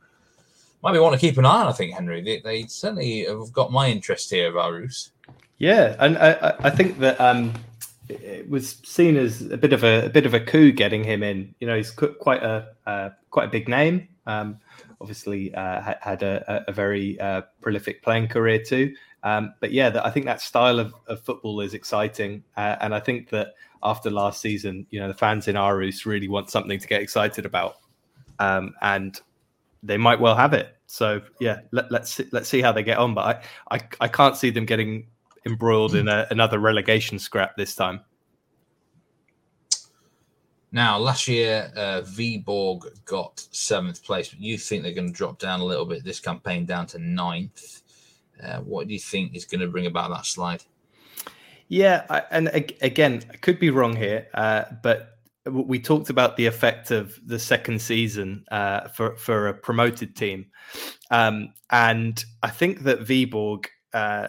might be one to keep an eye on. I think Henry, they, they certainly have got my interest here, Varus. Yeah, and I, I think that um, it was seen as a bit of a, a bit of a coup getting him in. You know, he's quite a uh, quite a big name. Um, obviously uh, had a, a very uh, prolific playing career too. Um, but yeah, the, I think that style of, of football is exciting. Uh, and I think that after last season, you know, the fans in Aarhus really want something to get excited about, um, and they might well have it. So yeah, let, let's, see, let's see how they get on. But I, I, I can't see them getting embroiled in a, another relegation scrap this time. Now, last year, uh, Viborg got seventh place, but you think they're going to drop down a little bit this campaign down to ninth. Uh, what do you think is going to bring about that slide? Yeah, I, and ag- again, I could be wrong here, uh, but we talked about the effect of the second season uh, for, for a promoted team. Um, and I think that Viborg, uh,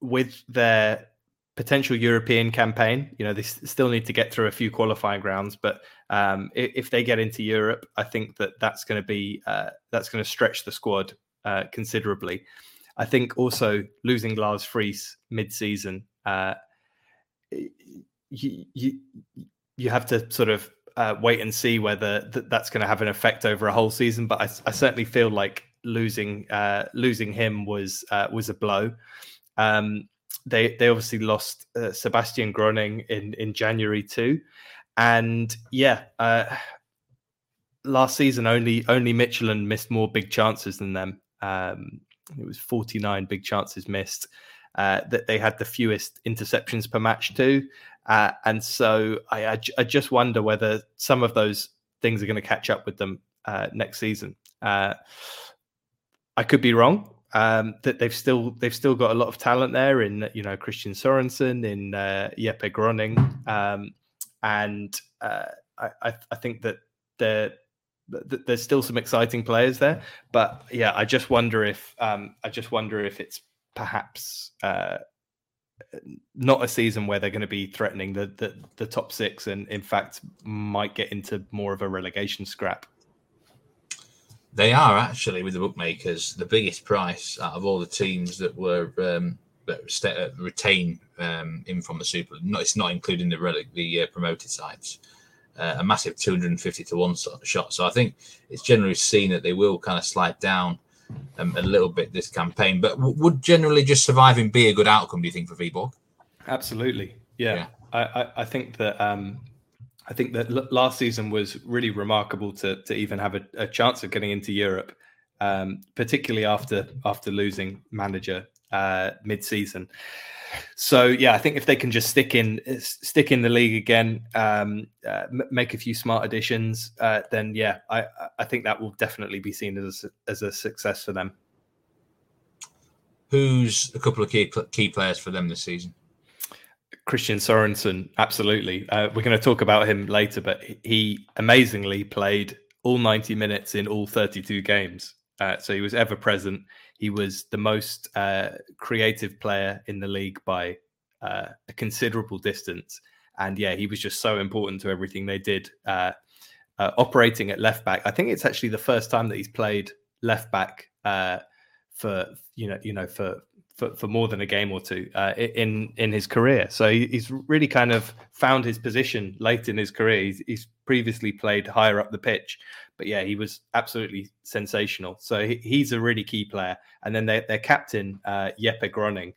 with their potential European campaign, you know, they s- still need to get through a few qualifying rounds, but um, if, if they get into Europe, I think that that's going to be uh, that's going to stretch the squad uh, considerably. I think also losing Lars Friis mid-season, uh, you, you you have to sort of uh, wait and see whether th- that's going to have an effect over a whole season. But I, I certainly feel like losing uh, losing him was uh, was a blow. Um, They they obviously lost uh, Sebastian Gröning in, in January too, and yeah, uh, last season only only Midtjylland missed more big chances than them. Um, it was forty-nine big chances missed. Uh, that they had the fewest interceptions per match too, uh, and so I, I I just wonder whether some of those things are going to catch up with them uh, next season. Uh, I could be wrong. Um, that they've still they've still got a lot of talent there in, you know, Christian Sørensen, in uh, Jeppe Gröning, um, and uh, I, I think that there that there's still some exciting players there. But yeah, I just wonder if um, I just wonder if it's perhaps uh, not a season where they're going to be threatening the, the the top six, and in fact might get into more of a relegation scrap. They are actually, with the bookmakers, the biggest price out of all the teams that were um, that st- uh, retain um, in from the Super League. Not, it's not including the rel- the uh, promoted sides. Uh, a massive two hundred fifty to one sort of shot. So I think it's generally seen that they will kind of slide down um, a little bit this campaign. But w- would generally just surviving be a good outcome, do you think, for Viborg? Absolutely. Yeah, yeah. I, I, I think that um, I think that l- last season was really remarkable to to even have a, a chance of getting into Europe, um, particularly after after losing manager uh, mid-season. So yeah, I think if they can just stick in stick in the league again, um, uh, m- make a few smart additions, uh, then yeah, I, I think that will definitely be seen as a, as a success for them. Who's a couple of key key players for them this season? Christian Sorensen, absolutely. Uh, we're going to talk about him later, but he amazingly played all ninety minutes in all thirty-two games. Uh, so he was ever present. He was the most uh, creative player in the league by uh, a considerable distance. And yeah, he was just so important to everything they did. Uh, uh, operating at left back, I think it's actually the first time that he's played left back uh, for you know you know for. For, for more than a game or two uh, in in his career. So he, he's really kind of found his position late in his career. He's, he's previously played higher up the pitch, but yeah, he was absolutely sensational. So he, he's a really key player. And then they, their captain, uh, Jeppe Grønning,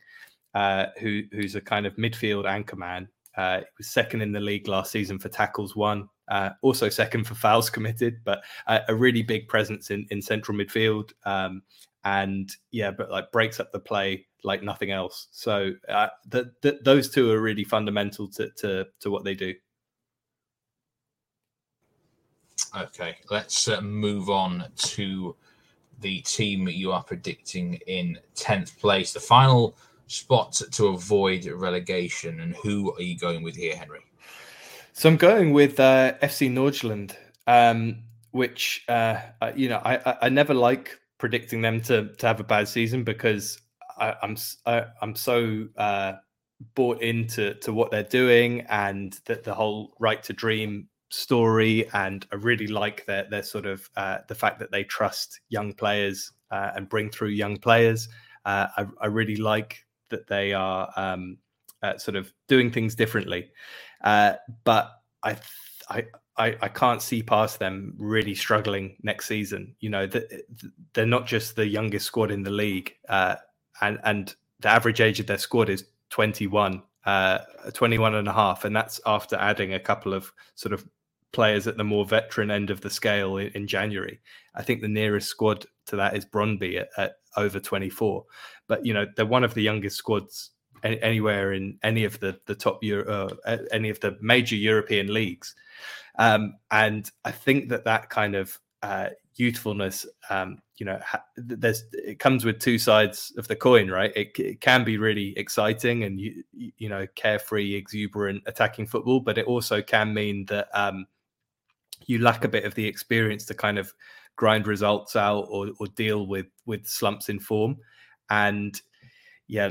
uh, who who's a kind of midfield anchorman. Uh, he was second in the league last season for tackles won, uh, also second for fouls committed, but a, a really big presence in, in central midfield. Um, and yeah, but like breaks up the play like nothing else. So uh, the, the, those two are really fundamental to, to, to what they do. Okay, let's uh, move on to the team you are predicting in tenth place, the final spot to avoid relegation. And who are you going with here, Henry? So I'm going with uh, F C Nordsjælland, um, which, uh, you know, I, I, I never like predicting them to, to have a bad season because I, I'm I, I'm so uh, bought into to what they're doing and that the whole right to dream story, and I really like their their sort of uh, the fact that they trust young players uh, and bring through young players. Uh, I, I really like that they are um, uh, sort of doing things differently, uh, but I I. I, I can't see past them really struggling next season. You know, the, the, they're not just the youngest squad in the league, uh, and and the average age of their squad is twenty-one, uh, twenty-one and a half, and that's after adding a couple of sort of players at the more veteran end of the scale in, in January. I think the nearest squad to that is Brøndby at, at over twenty-four, but you know they're one of the youngest squads any, anywhere in any of the the top Euro, uh, any of the major European leagues. Um, and I think that that kind of uh, youthfulness, um, you know, ha- there's it comes with two sides of the coin, right? It, it can be really exciting and, you, you know, carefree, exuberant, attacking football, but it also can mean that um, you lack a bit of the experience to kind of grind results out or, or deal with with slumps in form. And yeah,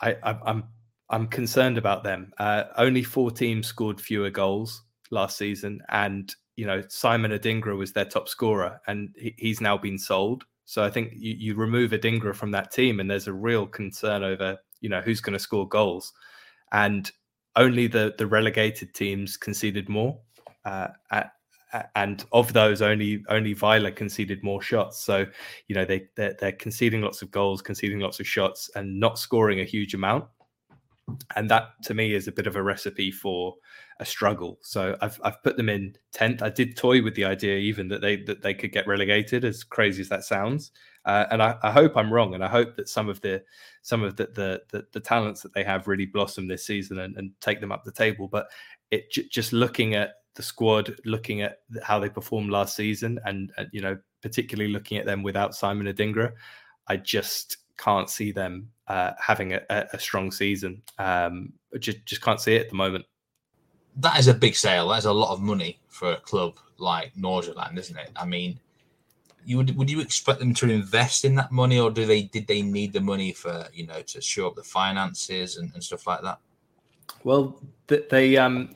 I, I, I'm I'm concerned about them. Uh, only four teams scored fewer goals last season, and you know Simon Adingra was their top scorer, and he, he's now been sold. So I think you, you remove Adingra from that team, and there's a real concern over you know who's going to score goals. And only the the relegated teams conceded more, uh, at, at, and of those, only only Vejle conceded more shots. So you know they they're, they're conceding lots of goals, conceding lots of shots, and not scoring a huge amount. And that to me is a bit of a recipe for a struggle. So I've I've put them in tenth. I did toy with the idea even that they that they could get relegated, as crazy as that sounds. Uh, and I, I hope I'm wrong, and I hope that some of the some of the the the, the talents that they have really blossom this season and, and take them up the table. But it j- just looking at the squad, looking at how they performed last season, and, and you know particularly looking at them without Simon Adingra, I just can't see them uh, having a, a strong season. Um, just just can't see it at the moment. That is a big sale. That's a lot of money for a club like Nordsjælland, isn't it? I mean, you would would you expect them to invest in that money, or do they did they need the money for you know to shore up the finances and, and stuff like that? Well, th- they um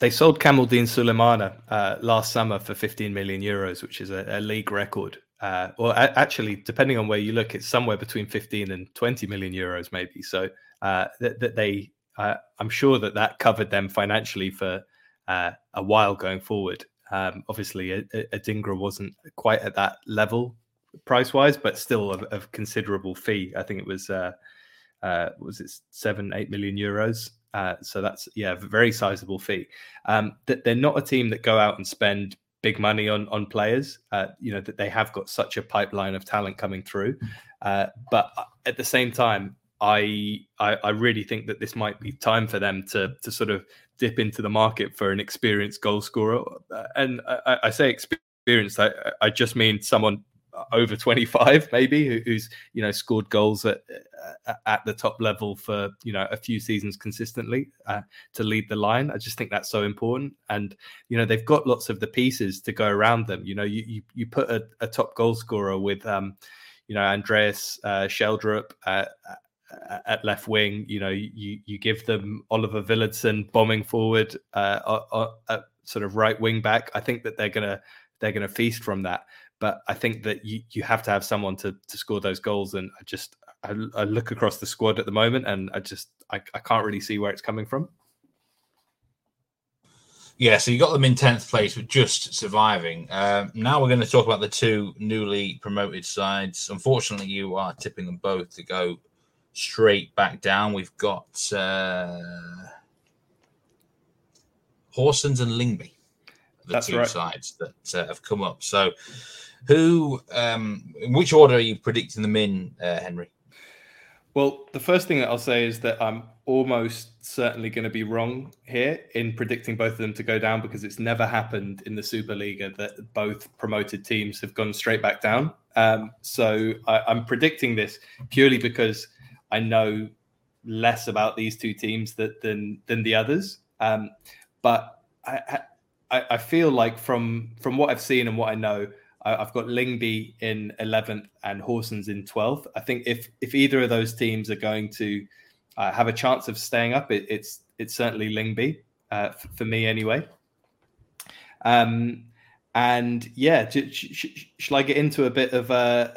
they sold Kamaldeen Sulemana uh, last summer for fifteen million euros, which is a, a league record. Uh, or a- actually, depending on where you look, it's somewhere between fifteen and twenty million euros, maybe. So uh, that th- they. Uh, I'm sure that that covered them financially for uh, a while going forward. Um, obviously, Adingra wasn't quite at that level price-wise, but still of, of considerable fee. I think it was uh, uh, was it seven, eight million euros. Uh, so that's, yeah, a very sizable fee. Um, that they're not a team that go out and spend big money on on players. Uh, you know, that they have got such a pipeline of talent coming through. Uh, but at the same time, I, I I really think that this might be time for them to to sort of dip into the market for an experienced goal scorer. And I, I say experienced, I, I just mean someone over twenty-five, maybe, who, who's, you know, scored goals at at the top level for, you know, a few seasons consistently uh, to lead the line. I just think that's so important. And, you know, they've got lots of the pieces to go around them. You know, you you, you put a, a top goal scorer with, um, you know, Andreas uh, Sheldrup uh, at left wing. You know, you you give them Oliver Villardsson bombing forward uh, uh, uh, sort of right wing back. I think that they're gonna they're gonna feast from that. But I think that you, you have to have someone to to score those goals. And I just, I, I look across the squad at the moment and I just, I, I can't really see where it's coming from. Yeah, so you got them in tenth place with just surviving. Um, now we're going to talk about the two newly promoted sides. Unfortunately, you are tipping them both to go straight back down. We've got uh, Horsens and Lyngby, the That's two right. sides that uh, have come up. So, who, um, in which order are you predicting them in, uh, Henry? Well, the first thing that I'll say is that I'm almost certainly going to be wrong here in predicting both of them to go down, because it's never happened in the Superliga that both promoted teams have gone straight back down. Um, so I, I'm predicting this purely because I know less about these two teams that, than than the others. Um, but I, I I feel like from, from what I've seen and what I know, I've got Lyngby in eleventh and Horsens in twelfth. I think if if either of those teams are going to uh, have a chance of staying up, it, it's it's certainly Lyngby uh, f- for me anyway. Um, and yeah, sh- sh- shall I get into a bit of uh,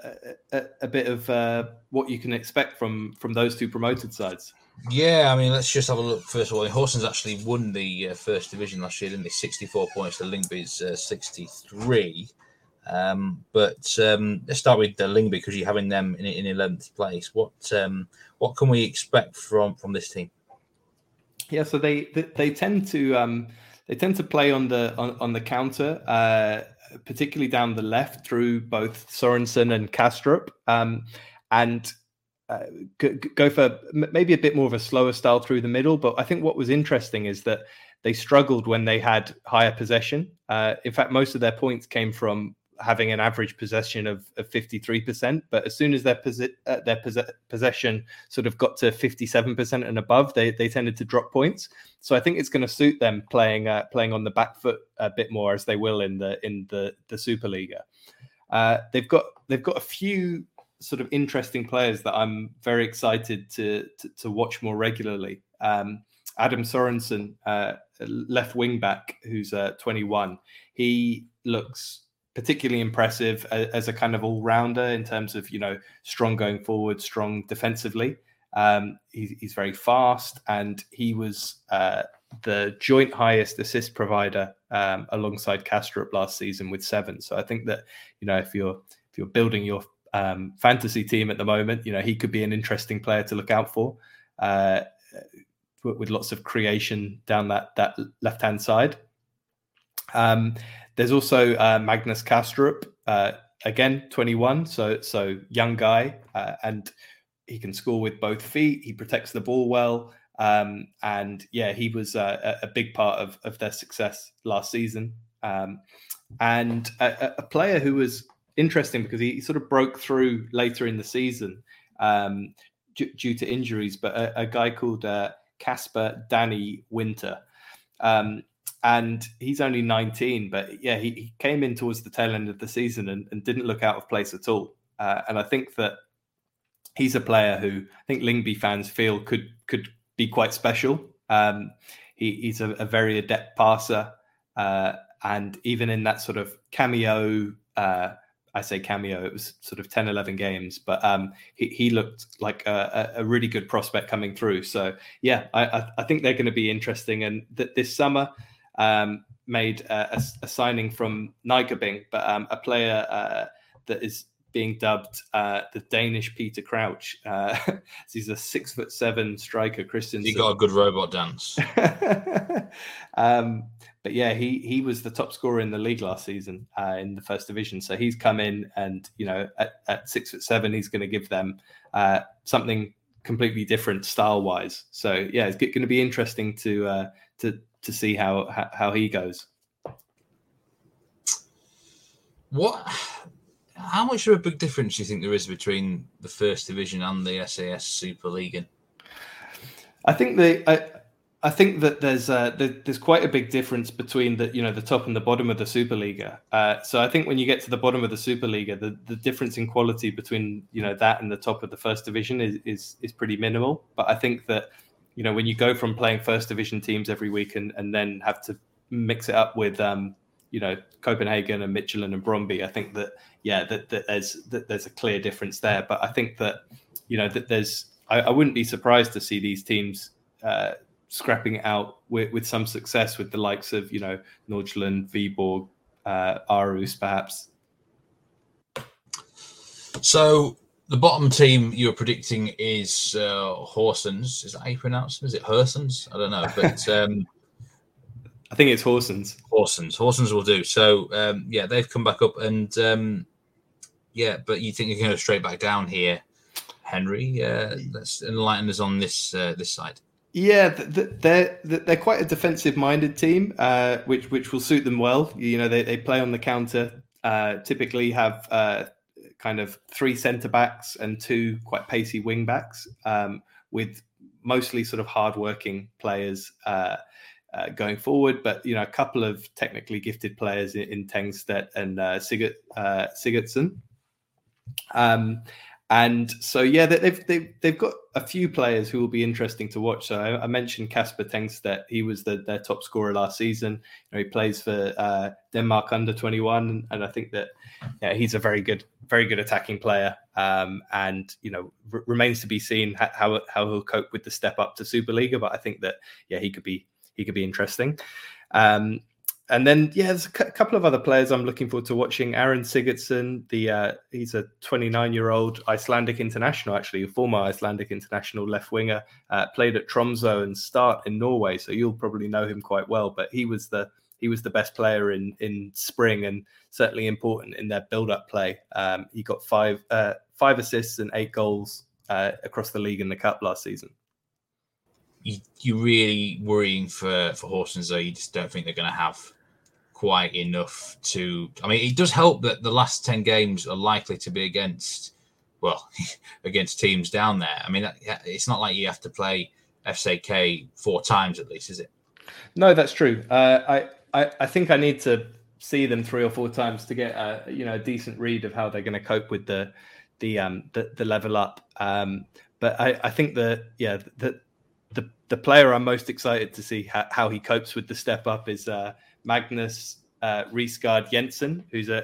a, a bit of uh, what you can expect from from those two promoted sides? Yeah, I mean, let's just have a look. First of all, Horsens actually won the uh, first division last year, didn't they? sixty-four points to Lyngby's uh, sixty-three. Um, but um, let's start with uh, Lyngby, because you're having them in, in eleventh place. What um, what can we expect from, from this team? Yeah, so they they, they tend to um, they tend to play on the on, on the counter, uh, particularly down the left through both Sorensen and Kastrup, um, and. Uh, go, go for maybe a bit more of a slower style through the middle. But I think what was interesting is that they struggled when they had higher possession. Uh, in fact, most of their points came from having an average possession of, of fifty-three percent. But as soon as their, posi- uh, their pos- possession sort of got to fifty-seven percent and above, they, they tended to drop points. So I think it's going to suit them playing uh, playing on the back foot a bit more, as they will in the in the the Superliga. Uh, they've got they've got a few sort of interesting players that I'm very excited to to, to watch more regularly. Um, Adam Sorensen, uh, left wing back, who's uh, twenty-one. He looks particularly impressive as, as a kind of all rounder in terms of, you know, strong going forward, strong defensively. Um, he's, he's very fast, and he was uh, the joint highest assist provider um, alongside Kastrup last season with seven. So I think that, you know, if you're if you're building your Um, fantasy team at the moment, you know, he could be an interesting player to look out for, uh, with lots of creation down that that left hand side. Um, there's also uh, Magnus Kastrup, uh, again twenty-one, so so young guy, uh, and he can score with both feet. He protects the ball well, um, and yeah, he was uh, a big part of of their success last season, um, and a, a player who was interesting because he sort of broke through later in the season um, d- due to injuries, but a, a guy called uh, Kasper Danny Winter. Um, and he's only nineteen, but yeah, he, he came in towards the tail end of the season and, and didn't look out of place at all. Uh, and I think that he's a player who I think Lyngby fans feel could could be quite special. Um, he, he's a, a very adept passer. Uh, and even in that sort of cameo... Uh, I say cameo, it was sort of ten, eleven games, but um, he, he looked like a, a really good prospect coming through. So, yeah, I, I think they're going to be interesting. And th- this summer um, made a, a, a signing from Nykøbing, but um, a player uh, that is being dubbed uh, the Danish Peter Crouch. Uh, he's a six foot seven striker, Christensen. He got a good robot dance. um, but yeah, he he was the top scorer in the league last season uh, in the first division. So he's come in, and you know, at, at six foot seven, he's going to give them uh, something completely different style wise. So yeah, it's going to be interesting to uh, to to see how how, how he goes. What? How much of a big difference do you think there is between the First Division and the S A S Super League? I think the I, I think that there's uh, there, there's quite a big difference between the you know the top and the bottom of the Superliga. Uh, so I think when you get to the bottom of the Superliga, the, the difference in quality between you know that and the top of the First Division is is is pretty minimal. But I think that you know when you go from playing First Division teams every week and and then have to mix it up with um, you know, Copenhagen and Midtjylland and Brøndby, I think that, yeah, that, that there's that there's a clear difference there. But I think that, you know, that there's, I, I wouldn't be surprised to see these teams uh, scrapping it out with, with some success with the likes of, you know, Nordsjælland, Viborg, uh, Aarhus, perhaps. So the bottom team you're predicting is uh, Horsens. Is that how you pronounce it? Is it Horsens? I don't know, but... Um... I think it's Horsens. Horsens. Horsens will do. So, um, yeah, they've come back up. And, um, yeah, but you think you're going to straight back down here, Henry. Uh, let's enlighten us on this uh, this side. Yeah, they're they're quite a defensive-minded team, uh, which which will suit them well. You know, they, they play on the counter, uh, typically have uh, kind of three centre-backs and two quite pacey wing-backs um, with mostly sort of hard-working players uh Uh, going forward, but you know, a couple of technically gifted players in, in Tengstedt and uh, Sigurd, uh, Sigurdsson, um, and so yeah, they, they've they've they've got a few players who will be interesting to watch. So I, I mentioned Kasper Tengstedt; he was the, their top scorer last season. You know, he plays for uh, Denmark under twenty-one, and I think that yeah, he's a very good, very good attacking player. Um, and you know, r- remains to be seen how, how how he'll cope with the step up to Superliga. But I think that yeah, he could be. He could be interesting. Um, and then, yeah, there's a c- couple of other players I'm looking forward to watching. Aaron Sigurdsson, the uh, he's a twenty-nine-year-old Icelandic international, actually, a former Icelandic international left winger, uh, played at Tromsø and Start in Norway, so you'll probably know him quite well. But he was the he was the best player in, in spring and certainly important in their build-up play. Um, he got five uh, five assists and eight goals uh, across the league in the Cup last season. You, you're really worrying for, for Horsens, though. You just don't think they're going to have quite enough to... I mean, it does help that the last ten games are likely to be against, well, against teams down there. I mean, it's not like you have to play F C K four times at least, is it? No, that's true. Uh, I, I, I think I need to see them three or four times to get a, you know, a decent read of how they're going to cope with the the um the, the level up. Um, but I, I think that, yeah, that... The the player I'm most excited to see ha- how he copes with the step up is uh, Magnus uh, Risgaard Jensen, who's a,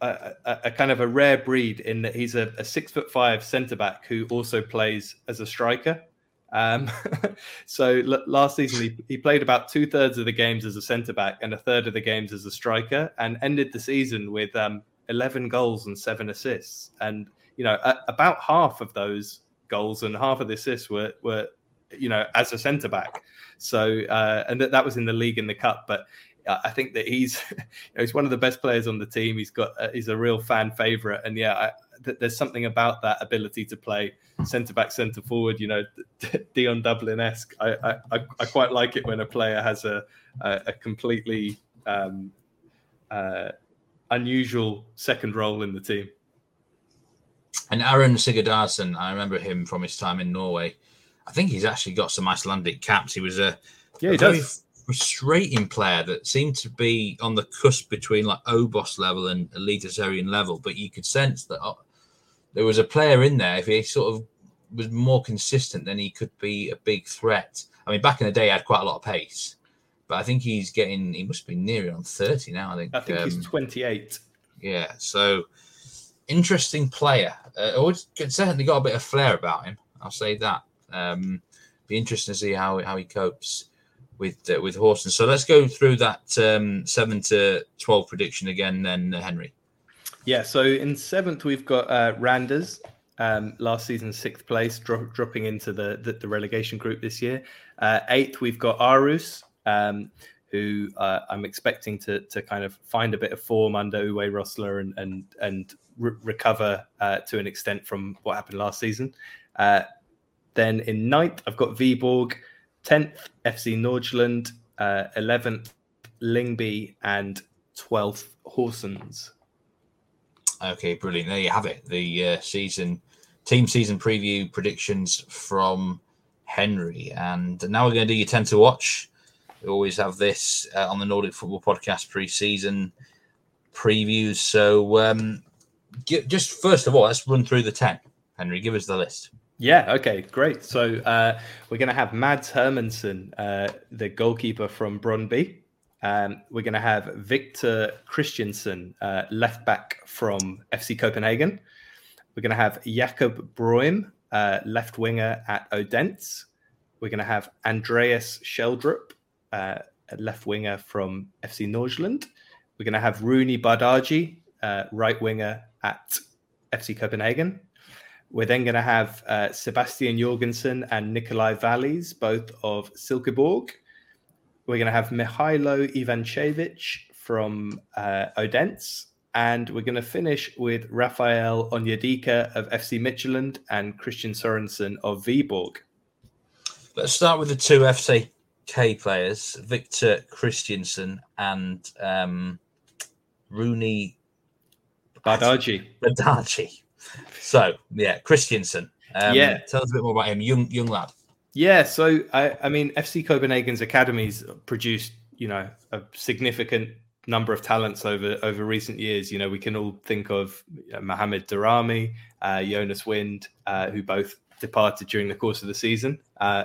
a, a a kind of a rare breed in that he's a, a six foot five centre back who also plays as a striker. Um, so l- last season he, he played about two thirds of the games as a centre back and a third of the games as a striker, and ended the season with um, eleven goals and seven assists, and you know a, about half of those goals and half of the assists were, were you know, as a centre back. So, uh, and that, that was in the league and the cup. But I think that he's, you know, he's one of the best players on the team. He's got, uh, he's a real fan favourite. And yeah, I, th- there's something about that ability to play centre back, centre forward. You know, Dion Dublin-esque. I, I, I quite like it when a player has a, a, a completely um, uh, unusual second role in the team. And Aaron Sigurdarsson, I remember him from his time in Norway. I think he's actually got some Icelandic caps. He was a, yeah, a he very does. frustrating player that seemed to be on the cusp between like Obos level and Elitserien level. But you could sense that oh, there was a player in there. If he sort of was more consistent, then he could be a big threat. I mean, back in the day, he had quite a lot of pace. But I think he's getting, he must be near on thirty now, I think. I think um, he's twenty-eight. Yeah, so... Interesting player. Uh, always certainly got a bit of flair about him. I'll say that. Um, be interesting to see how how he copes with uh, with Horsens. So let's go through that um, seven to twelve prediction again, then uh, Henry. Yeah, so in seventh, we've got uh, Randers, um, last season's sixth place, dro- dropping into the, the, the relegation group this year. Uh, eighth, we've got Aarhus, um, who uh, I'm expecting to to kind of find a bit of form under Uwe Rosler and and, and re- recover uh, to an extent from what happened last season. Uh, then in ninth, I've got Viborg, tenth, F C Nordsjælland, uh, eleventh, Lyngby, and twelfth, Horsens. Okay, brilliant. There you have it. The uh, season, team season preview predictions from Henry. And now we're going to do your ten to watch. We always have this uh, on the Nordic Football Podcast pre-season previews. So um, g- just first of all, let's run through the ten. Henry, give us the list. Yeah, okay, great. So uh, we're going to have Mads Hermansen, uh, the goalkeeper from Brøndby. Um, we're going to have Victor Kristiansen, uh, left-back from F C Copenhagen. We're going to have Jakob Breum, uh, left-winger at Odense. We're going to have Andreas Sheldrup, Uh, left winger from F C Nordsjælland. We're going to have Roony Bardghji, uh, right winger at F C Copenhagen. We're then going to have uh, Sebastian Jørgensen and Nicolai Vallys, both of Silkeborg. We're going to have Mihailo Ivanchevich from uh, Odense. And we're going to finish with Rafael Onyedika of F C Midtjylland and Christian Sørensen of Viborg. Let's start with the two F C K players, Victor Kristiansen and um, Roony Bardghji. Bardghji. So, yeah, Kristiansen. Um, yeah. Tell us a bit more about him, young young lad. Yeah, so, I, I mean, F C Copenhagen's academies produced, you know, a significant number of talents over, over recent years. You know, we can all think of you know, Mohamed Darami, uh, Jonas Wind, uh, who both departed during the course of the season. Uh,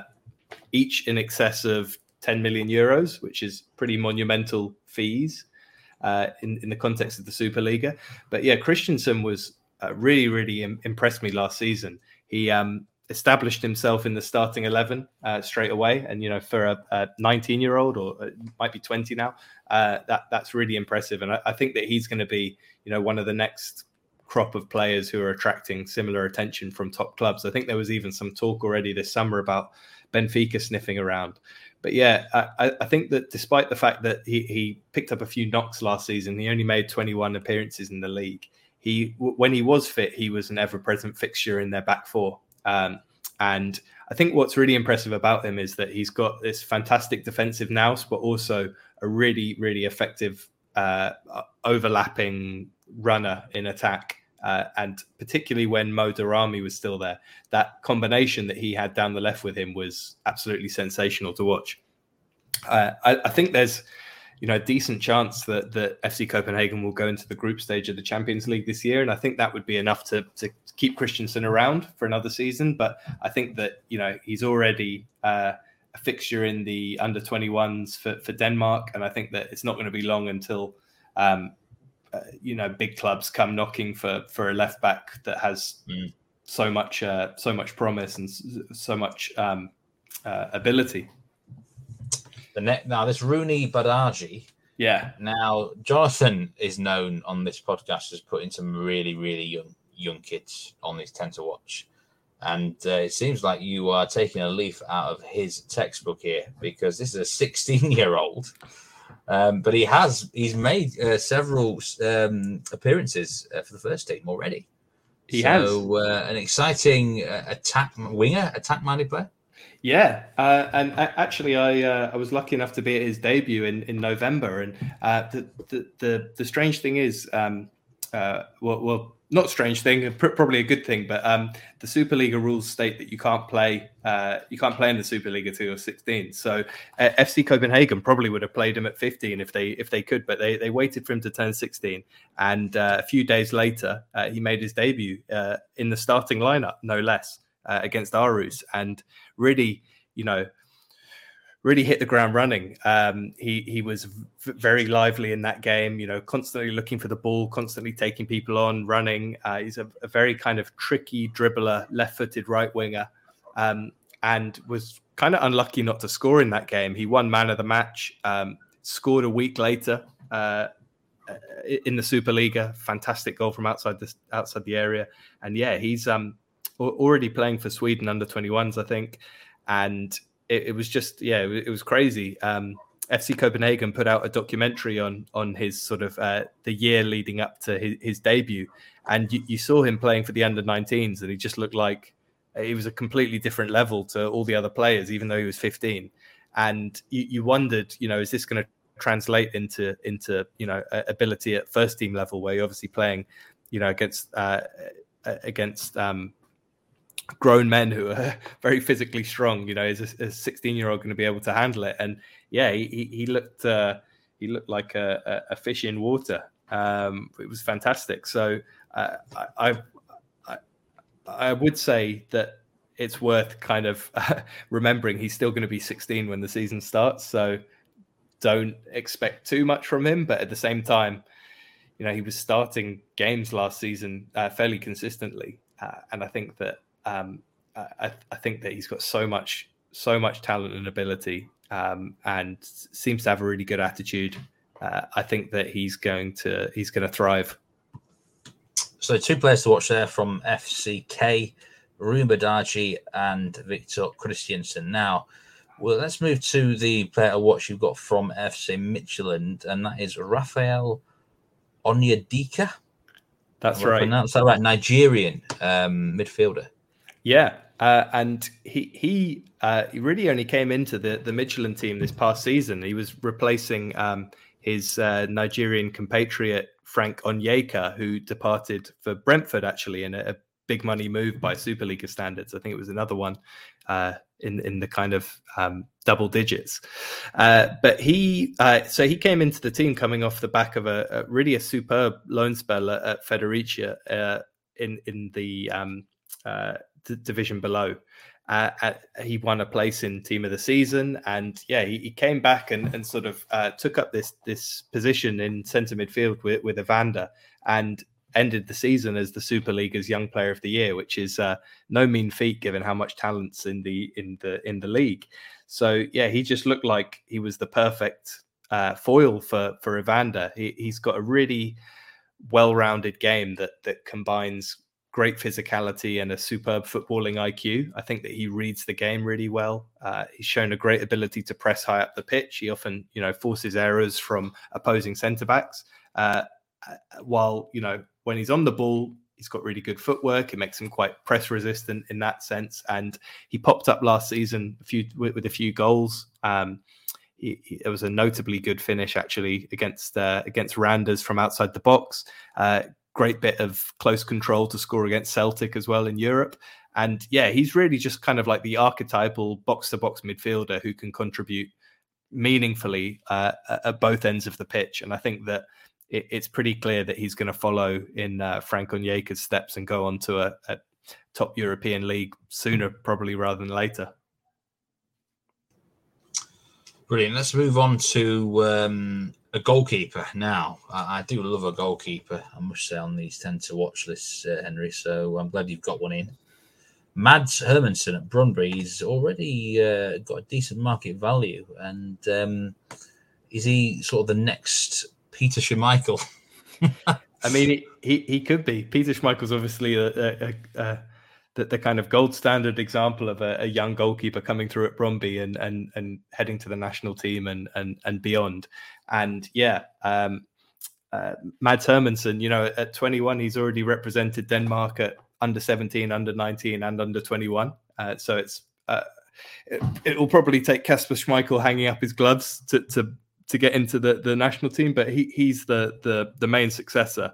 each in excess of ten million euros, which is pretty monumental fees uh, in, in the context of the Superliga. But yeah, Kristiansen was uh, really, really im- impressed me last season. He um, established himself in the starting eleven uh, straight away. And, you know, for a, a nineteen-year-old, or it might be twenty now, uh, that that's really impressive. And I, I think that he's going to be, you know, one of the next crop of players who are attracting similar attention from top clubs. I think there was even some talk already this summer about Benfica sniffing around. But yeah, I, I think that despite the fact that he, he picked up a few knocks last season, he only made twenty-one appearances in the league. He, when he was fit, he was an ever-present fixture in their back four. Um, and I think what's really impressive about him is that he's got this fantastic defensive nous, but also a really, really effective uh, overlapping runner in attack. Uh, and particularly when Mo Darami was still there, that combination that he had down the left with him was absolutely sensational to watch. Uh, I, I think there's, you know, a decent chance that that F C Copenhagen will go into the group stage of the Champions League this year, and I think that would be enough to to keep Kristiansen around for another season. But I think that you know he's already uh, a fixture in the under twenty-ones for, for Denmark, and I think that it's not going to be long until. Um, Uh, you know, big clubs come knocking for, for a left back that has mm. so much uh, so much promise and so much um, uh, ability. The net now this Roony Bardghji. Yeah. Now Jonathan is known on this podcast as putting some really really young young kids on this ten to watch, and uh, it seems like you are taking a leaf out of his textbook here because this is a sixteen year old. Um, but he has he's made uh, several um, appearances uh, for the first team already. He so, has uh, an exciting uh, attack winger, attack-minded player. Yeah, uh, and uh, actually, I uh, I was lucky enough to be at his debut in, in November. And uh, the, the the the strange thing is, um, uh, well, well, not strange thing, pr- probably a good thing. But um, the Superliga rules state that you can't play uh, you can't play in the Superliga till you're sixteen. So uh, F C Copenhagen probably would have played him at fifteen if they if they could, but they they waited for him to turn sixteen. And uh, a few days later, uh, he made his debut uh, in the starting lineup, no less, uh, against Aarhus, and really, you know. Really hit the ground running. Um, he he was v- very lively in that game. You know, constantly looking for the ball, constantly taking people on, running. Uh, he's a, a very kind of tricky dribbler, left-footed right winger, um, and was kind of unlucky not to score in that game. He won man of the match. Um, scored a week later uh, in the Superliga. Fantastic goal from outside the outside the area, and yeah, he's um already playing for Sweden under twenty-ones, I think, and it, it was just yeah, it, it was crazy. Um, F C Copenhagen put out a documentary on on his sort of uh, the year leading up to his, his debut, and you, you saw him playing for the under nineteens, and he just looked like he was a completely different level to all the other players, even though he was fifteen. And you, you wondered, you know, is this going to translate into into you know ability at first team level, where you're obviously playing, you know, against uh, against um, grown men who are very physically strong. You know, is a sixteen-year-old going to be able to handle it? And yeah, he he looked uh, he looked like a, a fish in water. Um, it was fantastic. So uh, I, I I would say that it's worth kind of uh, remembering he's still going to be sixteen when the season starts. So don't expect too much from him. But at the same time, you know, he was starting games last season uh, fairly consistently, uh, and I think that um, I, I think that he's got so much so much talent and ability, um, and seems to have a really good attitude. Uh, I think that he's going to he's going to thrive. So two players to watch there from F C K. Roony Bardghji and Victor Kristiansen. Now, well, let's move to the player to watch you've got from F C Midtjylland, and that is Raphael Onyedika. That's right. Pronounce that right? Nigerian um, midfielder. Yeah, uh, and he he, uh, he really only came into the, the Midtjylland team this past season. He was replacing um, his uh, Nigerian compatriot Frank Onyeka, who departed for Brentford actually in a, a big money move by Superliga standards. I think it was another one uh, in in the kind of um, double digits. Uh, but he, uh, so he came into the team coming off the back of a, a really a superb loan spell at, at Federica uh, in in the um, uh, d- division below. Uh, at, he won a place in Team of the Season, and yeah, he, he came back and and sort of uh, took up this this position in centre midfield with with Evander, and ended the season as the Superliga's Young Player of the Year, which is uh, no mean feat given how much talent's in the in the in the league. So yeah, he just looked like he was the perfect uh, foil for for Evander. He, he's got a really well-rounded game that that combines great physicality and a superb footballing I Q. I think that he reads the game really well. Uh, he's shown a great ability to press high up the pitch. He often you know forces errors from opposing centre backs. Uh, while you know. When he's on the ball, he's got really good footwork. It makes him quite press resistant in that sense. And he popped up last season a few, with, with a few goals. Um, he, he, it was a notably good finish actually against uh, against Randers from outside the box. Uh, great bit of close control to score against Celtic as well in Europe. And yeah, he's really just kind of like the archetypal box-to-box midfielder who can contribute meaningfully uh, at both ends of the pitch. And I think that it's pretty clear that he's going to follow in uh, Frank Onyeka's steps and go on to a, a top European league sooner, probably, rather than later. Brilliant. Let's move on to um, a goalkeeper now. I, I do love a goalkeeper, I must say, on these ten to watch lists, uh, Henry, so I'm glad you've got one in. Mads Hermansen at Brøndby, he's already uh, got a decent market value, and um, is he sort of the next Peter Schmeichel? I mean, he, he could be. Peter Schmeichel's obviously a, a, a, a, the, the kind of gold standard example of a, a young goalkeeper coming through at Brøndby and and and heading to the national team and and and beyond. And yeah, um, uh, Mads Hermansen, you know, at twenty-one, he's already represented Denmark at under seventeen, under nineteen, and under twenty-one. Uh, so it's uh, it, it will probably take Kasper Schmeichel hanging up his gloves to to. to get into the, the national team, but he he's the the, the main successor.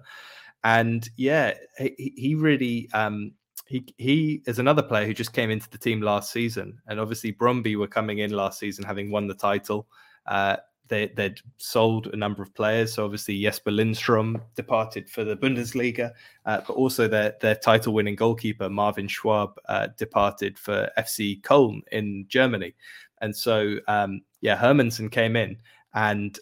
And yeah, he, he really um, he he is another player who just came into the team last season. And obviously Brøndby were coming in last season having won the title. Uh, they they'd sold a number of players. So obviously Jesper Lindström departed for the Bundesliga, uh, but also their their title winning goalkeeper Marvin Schwab uh, departed for F C Köln in Germany. And so um, yeah, Hermansen came in and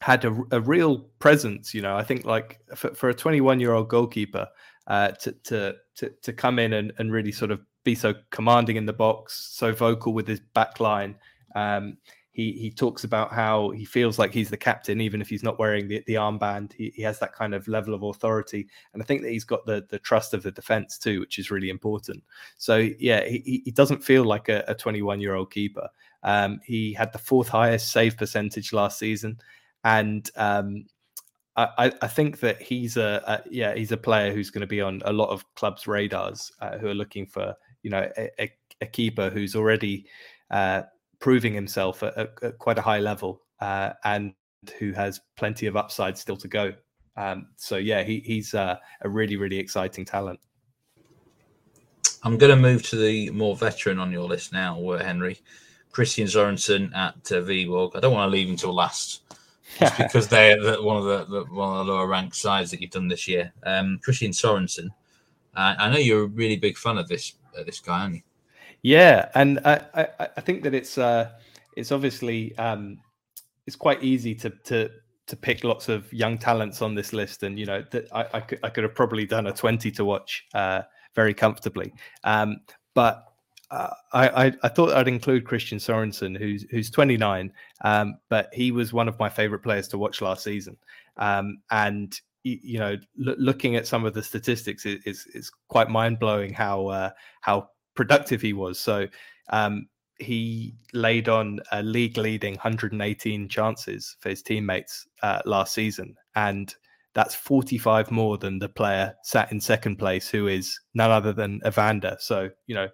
had a, a real presence, you know. I think like for, for a twenty-one-year-old goalkeeper uh, to, to to to come in and, and really sort of be so commanding in the box, so vocal with his back line. Um, He he talks about how he feels like he's the captain, even if he's not wearing the, the armband. He, he has that kind of level of authority. And I think that he's got the, the trust of the defence too, which is really important. So, yeah, he, he doesn't feel like a twenty-one-year-old keeper. Um, he had the fourth highest save percentage last season. And um, I, I think that he's a, a, yeah, he's a player who's going to be on a lot of clubs' radars uh, who are looking for, you know, a, a keeper who's already... Uh, proving himself at, at, at quite a high level uh, and who has plenty of upside still to go. Um, so, yeah, he, he's uh, a really, really exciting talent. I'm going to move to the more veteran on your list now, Henry. Christian Sørensen at uh, Viborg. I don't want to leave him till last just because they're the, one, of the, the, one of the lower-ranked sides that you've done this year. Um, Christian Sørensen, uh, I know you're a really big fan of this uh, this guy, aren't you? Yeah, and I, I, I think that it's uh, it's obviously um, it's quite easy to to to pick lots of young talents on this list, and you know that I, I could I could have probably done a twenty to watch uh, very comfortably, um, but uh, I, I I thought I'd include Christian Sørensen, who's who's twenty-nine, um, but he was one of my favourite players to watch last season, um, and you, you know lo- looking at some of the statistics, it, it's it's quite mind blowing how uh, how productive he was. So um, he laid on a league leading one hundred eighteen chances for his teammates uh, last season, and that's forty-five more than the player sat in second place, who is none other than Evander. So you know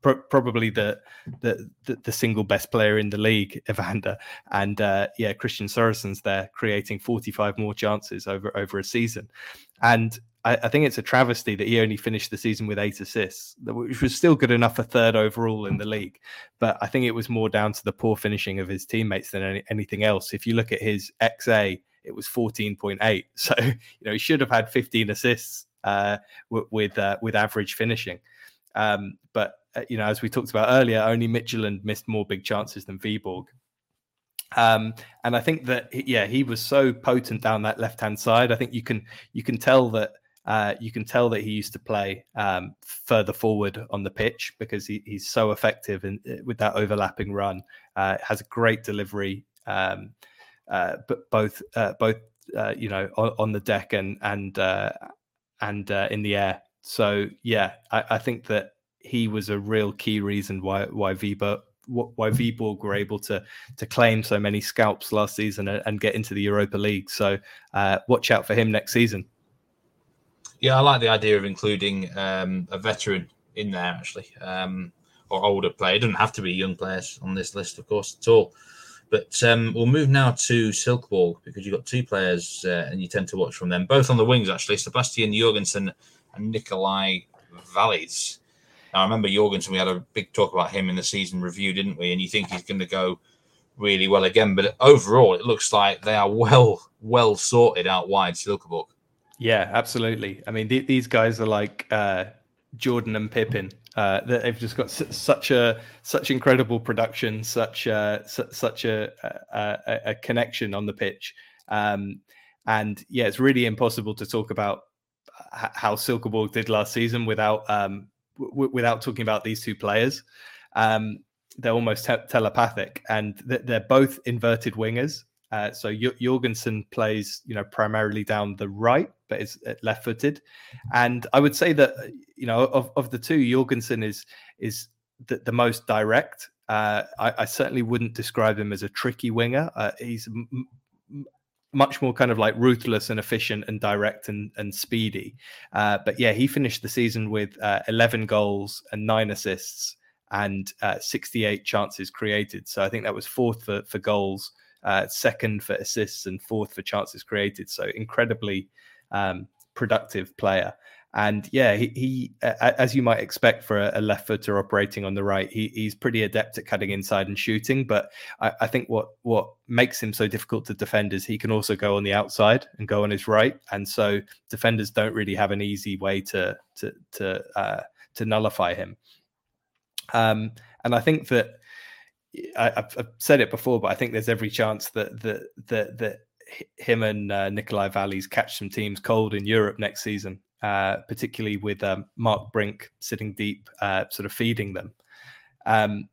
pro- probably the, the the the single best player in the league, Evander, and uh, yeah Christian Sørensen's there creating forty-five more chances over over a season. And I think it's a travesty that he only finished the season with eight assists, which was still good enough for third overall in the league. But I think it was more down to the poor finishing of his teammates than any, anything else. If you look at his X A, it was fourteen point eight. So, you know, he should have had fifteen assists uh, w- with uh, with average finishing. Um, but, uh, you know, as we talked about earlier, only Midtjylland missed more big chances than Viborg. Um, and I think that, yeah, he was so potent down that left-hand side. I think you can you can tell that Uh, you can tell that he used to play um, further forward on the pitch because he, he's so effective in, with that overlapping run. Uh, has a great delivery, um, uh, but both uh, both uh, you know on, on the deck and and uh, and uh, in the air. So yeah, I, I think that he was a real key reason why why Viborg why Viborg were able to to claim so many scalps last season and, and get into the Europa League. So uh, watch out for him next season. Yeah, I like the idea of including um, a veteran in there, actually, um, or older player. It doesn't have to be young players on this list, of course, at all. But um, we'll move now to Silkeborg, because you've got two players uh, and you tend to watch from them, both on the wings, actually, Sebastian Jørgensen and Nicolai Vallys. Now, I remember Jørgensen, we had a big talk about him in the season review, didn't we? And you think he's going to go really well again. But overall, it looks like they are well, well sorted out wide, Silkeborg. Yeah, absolutely. I mean, th- these guys are like uh, Jordan and Pippin. Uh, they've just got su- such a such incredible production, such a, su- such a, a, a connection on the pitch. Um, and yeah, it's really impossible to talk about h- how Silkeborg did last season without um, w- without talking about these two players. Um, they're almost te- telepathic, and th- they're both inverted wingers. Uh, so Jørgensen plays, you know, primarily down the right, but is left-footed. And I would say that, you know, of, of the two, Jørgensen is is the, the most direct. Uh, I, I certainly wouldn't describe him as a tricky winger. Uh, he's m- m- much more kind of like ruthless and efficient and direct and, and speedy. Uh, but yeah, he finished the season with uh, eleven goals and nine assists and uh, sixty-eight chances created. So I think that was fourth for, for goals. Uh, second for assists and fourth for chances created. So incredibly um, productive player. And yeah, he, he uh, as you might expect for a, a left footer operating on the right, he, he's pretty adept at cutting inside and shooting. But I, I think what what makes him so difficult to defend is he can also go on the outside and go on his right. And so defenders don't really have an easy way to to to uh, to nullify him. Um, and I think that. I, I've said it before, but I think there's every chance that that that, that him and uh, Nicolai Vallys catch some teams cold in Europe next season, uh, particularly with um, Mark Brink sitting deep, uh, sort of feeding them. Um,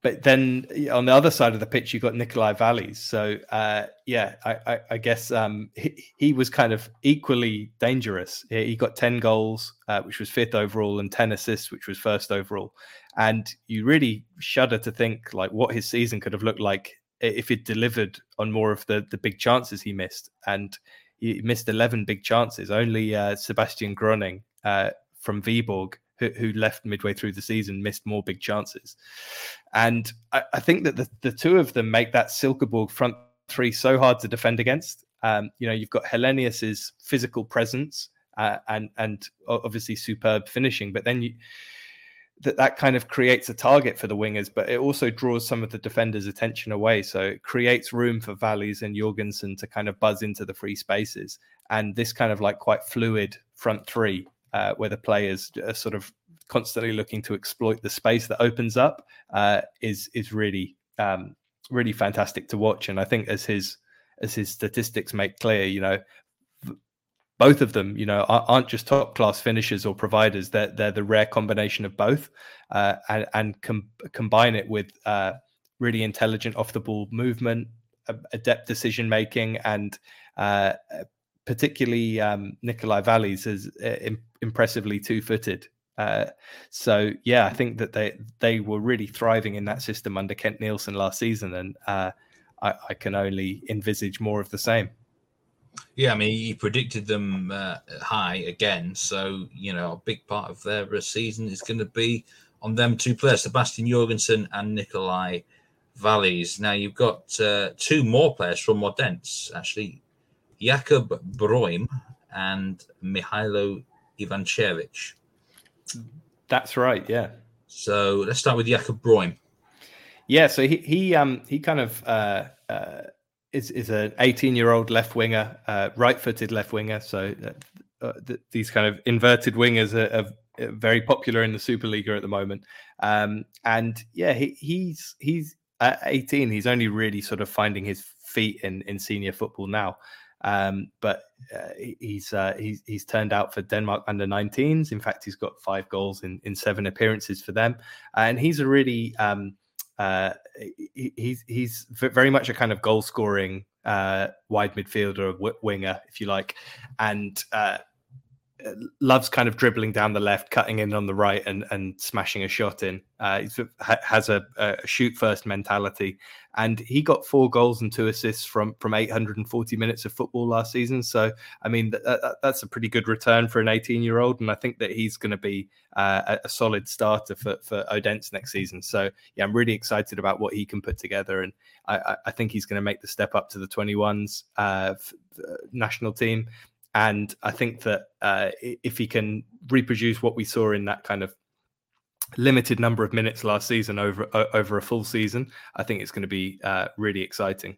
But then on the other side of the pitch, you've got Nicolai Vallys. So, uh, yeah, I, I, I guess um, he, he was kind of equally dangerous. He, he got ten goals, uh, which was fifth overall, and ten assists, which was first overall. And you really shudder to think like what his season could have looked like if he'd delivered on more of the, the big chances he missed. And he missed eleven big chances. Only uh, Sebastian Jørgensen uh, from Viborg, who left midway through the season, missed more big chances. And I, I think that the, the two of them make that Silkeborg front three so hard to defend against. Um, you know, you've got Hellenius's physical presence uh, and and obviously superb finishing, but then you, that, that kind of creates a target for the wingers, but it also draws some of the defenders' attention away. So it creates room for Vallys and Jorgensen to kind of buzz into the free spaces. And this kind of like quite fluid front three, Uh, where the players are sort of constantly looking to exploit the space that opens up, uh, is is really um, really fantastic to watch. And I think as his as his statistics make clear, you know, both of them, you know, aren't just top class finishers or providers. They're they're the rare combination of both, uh, and and com- combine it with uh, really intelligent off the ball movement, adept decision making, and uh, particularly um, Nicolai Vallys is uh, impressively two-footed. Uh, so, yeah, I think that they they were really thriving in that system under Kent Nielsen last season, and uh, I, I can only envisage more of the same. Yeah, I mean, he predicted them uh, high again, so, you know, a big part of their season is going to be on them two players, Sebastian Jørgensen and Nicolai Vallys. Now, you've got uh, two more players from Odense, actually, Jakob Breum and Mihailo Ivanchevich. That's right, yeah. So let's start with Jakob Breum. Yeah, so he he um he kind of uh, uh, is is an eighteen-year-old left winger, uh, right-footed left winger. So uh, th- these kind of inverted wingers are, are very popular in the Superliga at the moment. Um, and yeah, he, he's he's at eighteen. He's only really sort of finding his feet in, in senior football now. Um, but uh, he's, uh, he's he's turned out for Denmark under nineteens. In fact, he's got five goals in, in seven appearances for them. And he's a really um, uh, he, he's he's very much a kind of goal scoring uh, wide midfielder, w- winger, if you like, and uh, loves kind of dribbling down the left, cutting in on the right, and and smashing a shot in. Uh, he has a, a shoot first mentality, and he got four goals and two assists from from eight hundred forty minutes of football last season. So I mean, th- th- that's a pretty good return for an eighteen year old, and I think that he's going to be uh, a solid starter for for Odense next season. So yeah, I'm really excited about what he can put together, and I, I think he's going to make the step up to the twenty-ones uh, national team. And I think that uh, if he can reproduce what we saw in that kind of limited number of minutes last season over over a full season, I think it's going to be uh, really exciting.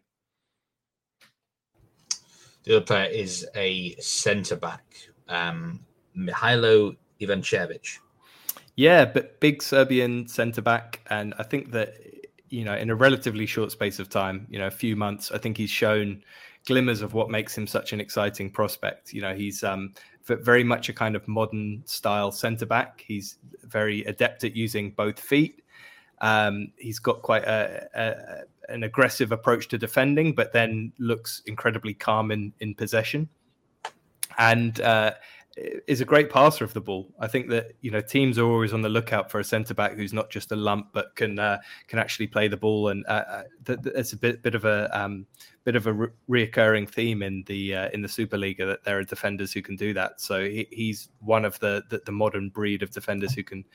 The other player is a centre-back, um, Mihailo Ivanchevich. Yeah, but big Serbian centre-back. And I think that, you know, in a relatively short space of time, you know, a few months, I think he's shown glimmers of what makes him such an exciting prospect. You know, he's um, very much a kind of modern style centre back. He's very adept at using both feet. Um, he's got quite a, a, an aggressive approach to defending, but then looks incredibly calm in, in possession, and uh, is a great passer of the ball. I think that, you know, teams are always on the lookout for a centre back who's not just a lump, but can uh, can actually play the ball. And uh, that's a bit bit of a um, bit of a re- reoccurring theme in the uh, in the Superliga, that there are defenders who can do that. So he, he's one of the, the the modern breed of defenders who can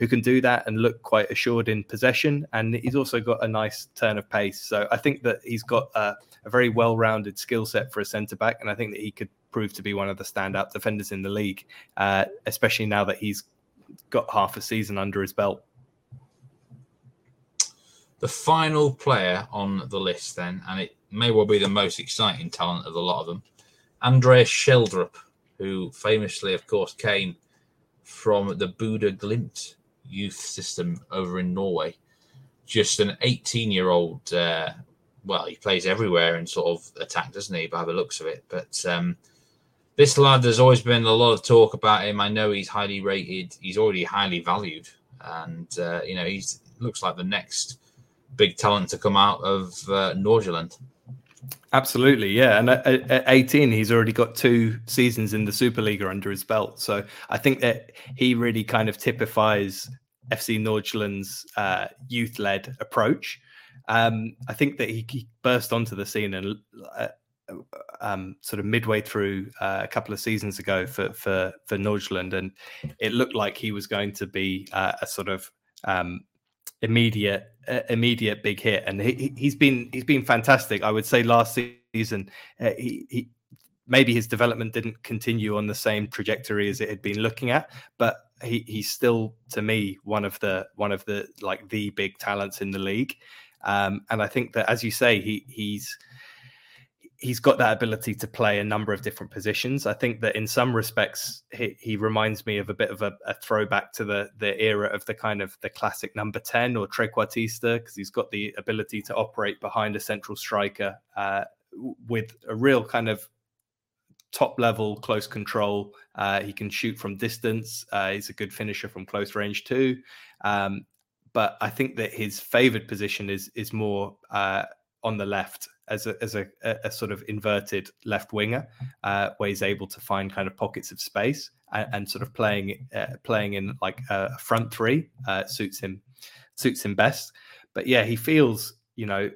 who can do that and look quite assured in possession. And he's also got a nice turn of pace. So I think that he's got a, a very well-rounded skill set for a centre-back, and I think that he could prove to be one of the standout defenders in the league, uh, especially now that he's got half a season under his belt. The final player on the list then, and it may well be the most exciting talent of a lot of them, Andreas Schjelderup, who famously, of course, came from the Bodø Glimt youth system over in Norway. Just an eighteen-year-old, uh, well, he plays everywhere in sort of attack, doesn't he, by the looks of it. But um, this lad, there's always been a lot of talk about him. I know he's highly rated. He's already highly valued. And, uh, you know, he looks like the next big talent to come out of uh, Nordsjælland. Absolutely, yeah. And at, at eighteen, he's already got two seasons in the Superliga under his belt. So I think that he really kind of typifies F C Nordsjælland's uh, youth-led approach. Um, I think that he, he burst onto the scene and uh, um, sort of midway through uh, a couple of seasons ago for for, for Nordsjælland, and it looked like he was going to be uh, a sort of um, immediate uh, immediate big hit. And he, he's been he's been fantastic. I would say last season uh, he. he Maybe his development didn't continue on the same trajectory as it had been looking at, but he, he's still, to me, one of the one of the like the big talents in the league. Um, and I think that, as you say, he he's he's got that ability to play a number of different positions. I think that in some respects, he, he reminds me of a bit of a, a throwback to the the era of the kind of the classic number ten or trequartista, because he's got the ability to operate behind a central striker uh, with a real kind of top level, close control. Uh, he can shoot from distance. Uh, he's a good finisher from close range too. Um, but I think that his favoured position is is more uh, on the left as a as a, a sort of inverted left winger, uh, where he's able to find kind of pockets of space and, and sort of playing uh, playing in like a front three uh, suits him suits him best. But yeah, he feels, you know,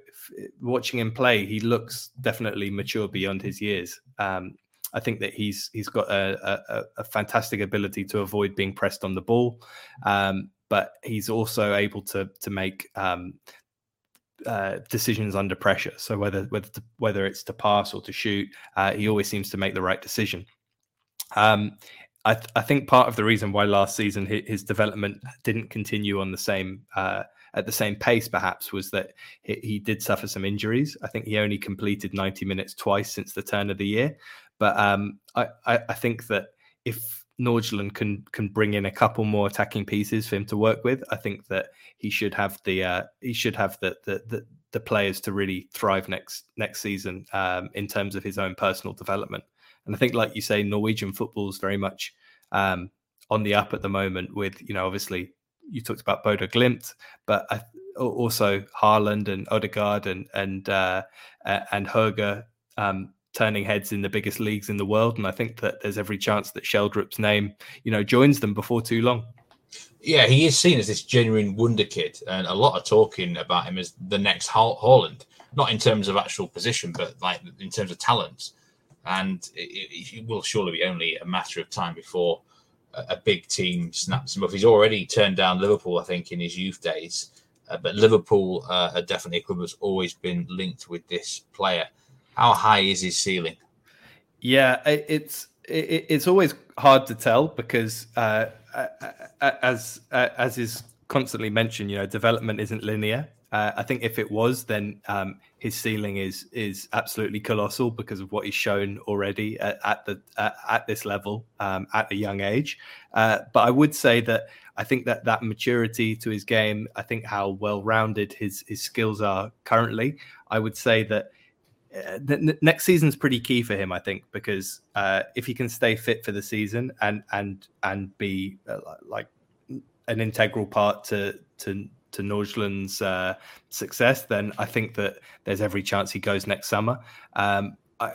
watching him play, he looks definitely mature beyond his years. Um, I think that he's he's got a, a, a fantastic ability to avoid being pressed on the ball, um, but he's also able to to make um, uh, decisions under pressure. So whether whether to, whether it's to pass or to shoot, uh, he always seems to make the right decision. Um, I, th- I think part of the reason why last season his, his development didn't continue on the same uh, at the same pace, perhaps, was that he, he did suffer some injuries. I think he only completed ninety minutes twice since the turn of the year. But um, I, I think that if Nordsjælland can can bring in a couple more attacking pieces for him to work with, I think that he should have the uh, he should have the, the the the players to really thrive next next season um, in terms of his own personal development. And I think, like you say, Norwegian football is very much um, on the up at the moment. With, you know, obviously you talked about Bodø Glimt, but I, also Haaland and Odegaard and and uh, and Højbjerg, um turning heads in the biggest leagues in the world. And I think that there's every chance that Sheldrup's name, you know, joins them before too long. Yeah, he is seen as this genuine wonder kid, and a lot of talking about him as the next Haaland, not in terms of actual position, but like in terms of talents. And it, it will surely be only a matter of time before a big team snaps him up. He's already turned down Liverpool, I think, in his youth days. Uh, but Liverpool uh, are definitely a club that's always been linked with this player. How high is his ceiling? Yeah, it's it, it's always hard to tell because uh, as as is constantly mentioned, you know, development isn't linear. Uh, I think if it was, then um, his ceiling is is absolutely colossal because of what he's shown already at, at the at, at this level um, at a young age. Uh, but I would say that I think that that maturity to his game, I think how well-rounded his his skills are currently, I would say that. Uh, the, the next season's pretty key for him, I think, because uh, if he can stay fit for the season and and and be uh, like an integral part to to to Nordsjælland's uh, success, then I think that there's every chance he goes next summer. Um, I,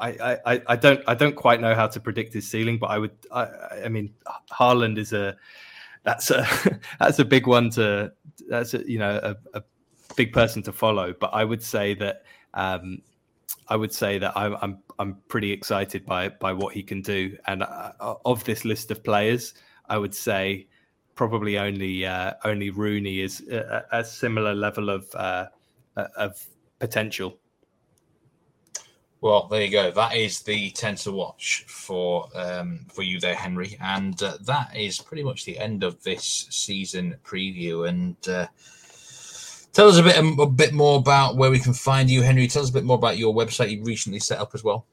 I I I don't I don't quite know how to predict his ceiling, but I would I, I mean Haaland is a that's a that's a big one to that's a, you know a, a big person to follow, but I would say that. Um, I would say that I'm I'm I'm pretty excited by by what he can do, and uh, of this list of players, I would say probably only uh, only Roony is a, a similar level of uh, of potential. Well, there you go. That is the ten to watch for um, for you there, Henry, and uh, that is pretty much the end of this season preview and. Uh, Tell us a bit a bit more about where we can find you, Henry. Tell us a bit more about your website you recently set up as well.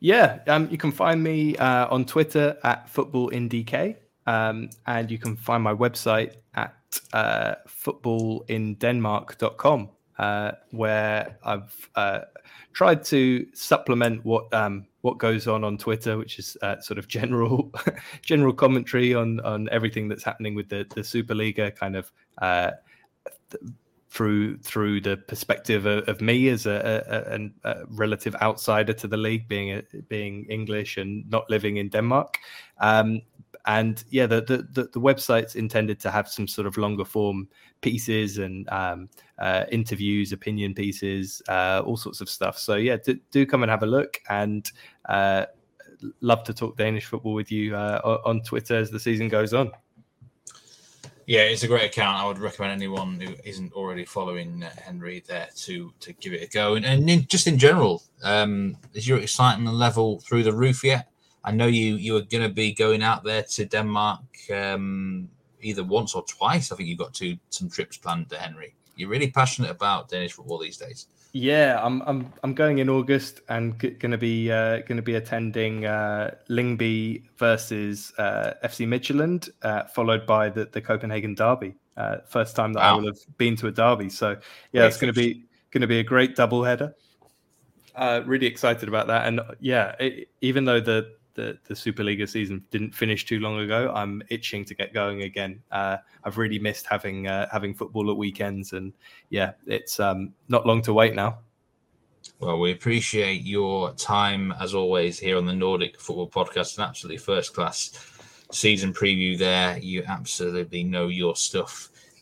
Yeah, um, you can find me uh, on Twitter at Football in D K, um, and you can find my website at uh, football in denmark dot com, uh, where I've uh, tried to supplement what um, what goes on on Twitter, which is uh, sort of general general commentary on on everything that's happening with the the Superliga, kind of. Uh, th- through through the perspective of, of me as a, a, a relative outsider to the league, being a, being English and not living in Denmark. Um, and yeah, the, the the website's intended to have some sort of longer form pieces and um, uh, interviews, opinion pieces, uh, all sorts of stuff. So yeah, do, do come and have a look, and uh, love to talk Danish football with you uh, on Twitter as the season goes on. Yeah, it's a great account. I would recommend anyone who isn't already following Henry there to to give it a go. And, and in, just in general, um, is your excitement level through the roof yet? I know you you are going to be going out there to Denmark um, either once or twice. I think you've got to, some trips planned to Henry. You're really passionate about Danish football these days. Yeah, I'm I'm I'm going in August and g- going to be uh, going to be attending uh, Lyngby versus uh, F C Midtjylland, uh, followed by the, the Copenhagen derby. Uh, first time that wow. I will have been to a derby. So yeah, great. It's going to be going to be a great doubleheader. Uh, really excited about that. And yeah, it, even though the, the the Superliga season didn't finish too long ago, I'm itching to get going again. Uh, I've really missed having uh, having football at weekends, and yeah, it's um, not long to wait now. Well, we appreciate your time as always here on the Nordic Football Podcast, an absolutely first-class season preview there. You absolutely know your stuff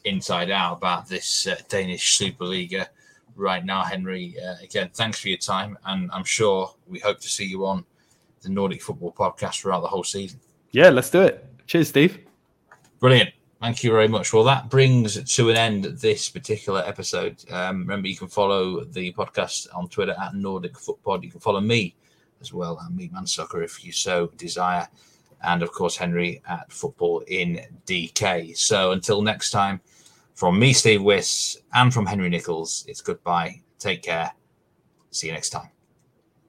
inside out about this uh, Danish Superliga right now, Henry. Uh, again, thanks for your time, and I'm sure we hope to see you on the Nordic Football Podcast throughout the whole season. Yeah, let's do it. Cheers, Steve. Brilliant. Thank you very much. Well, that brings to an end this particular episode. Um, remember, you can follow the podcast on Twitter at Nordic Footpod. You can follow me as well, at Meat Man Soccer, if you so desire. And, of course, Henry at Football in D K. So until next time, from me, Steve Wiss, and from Henry Nichols, it's goodbye. Take care. See you next time.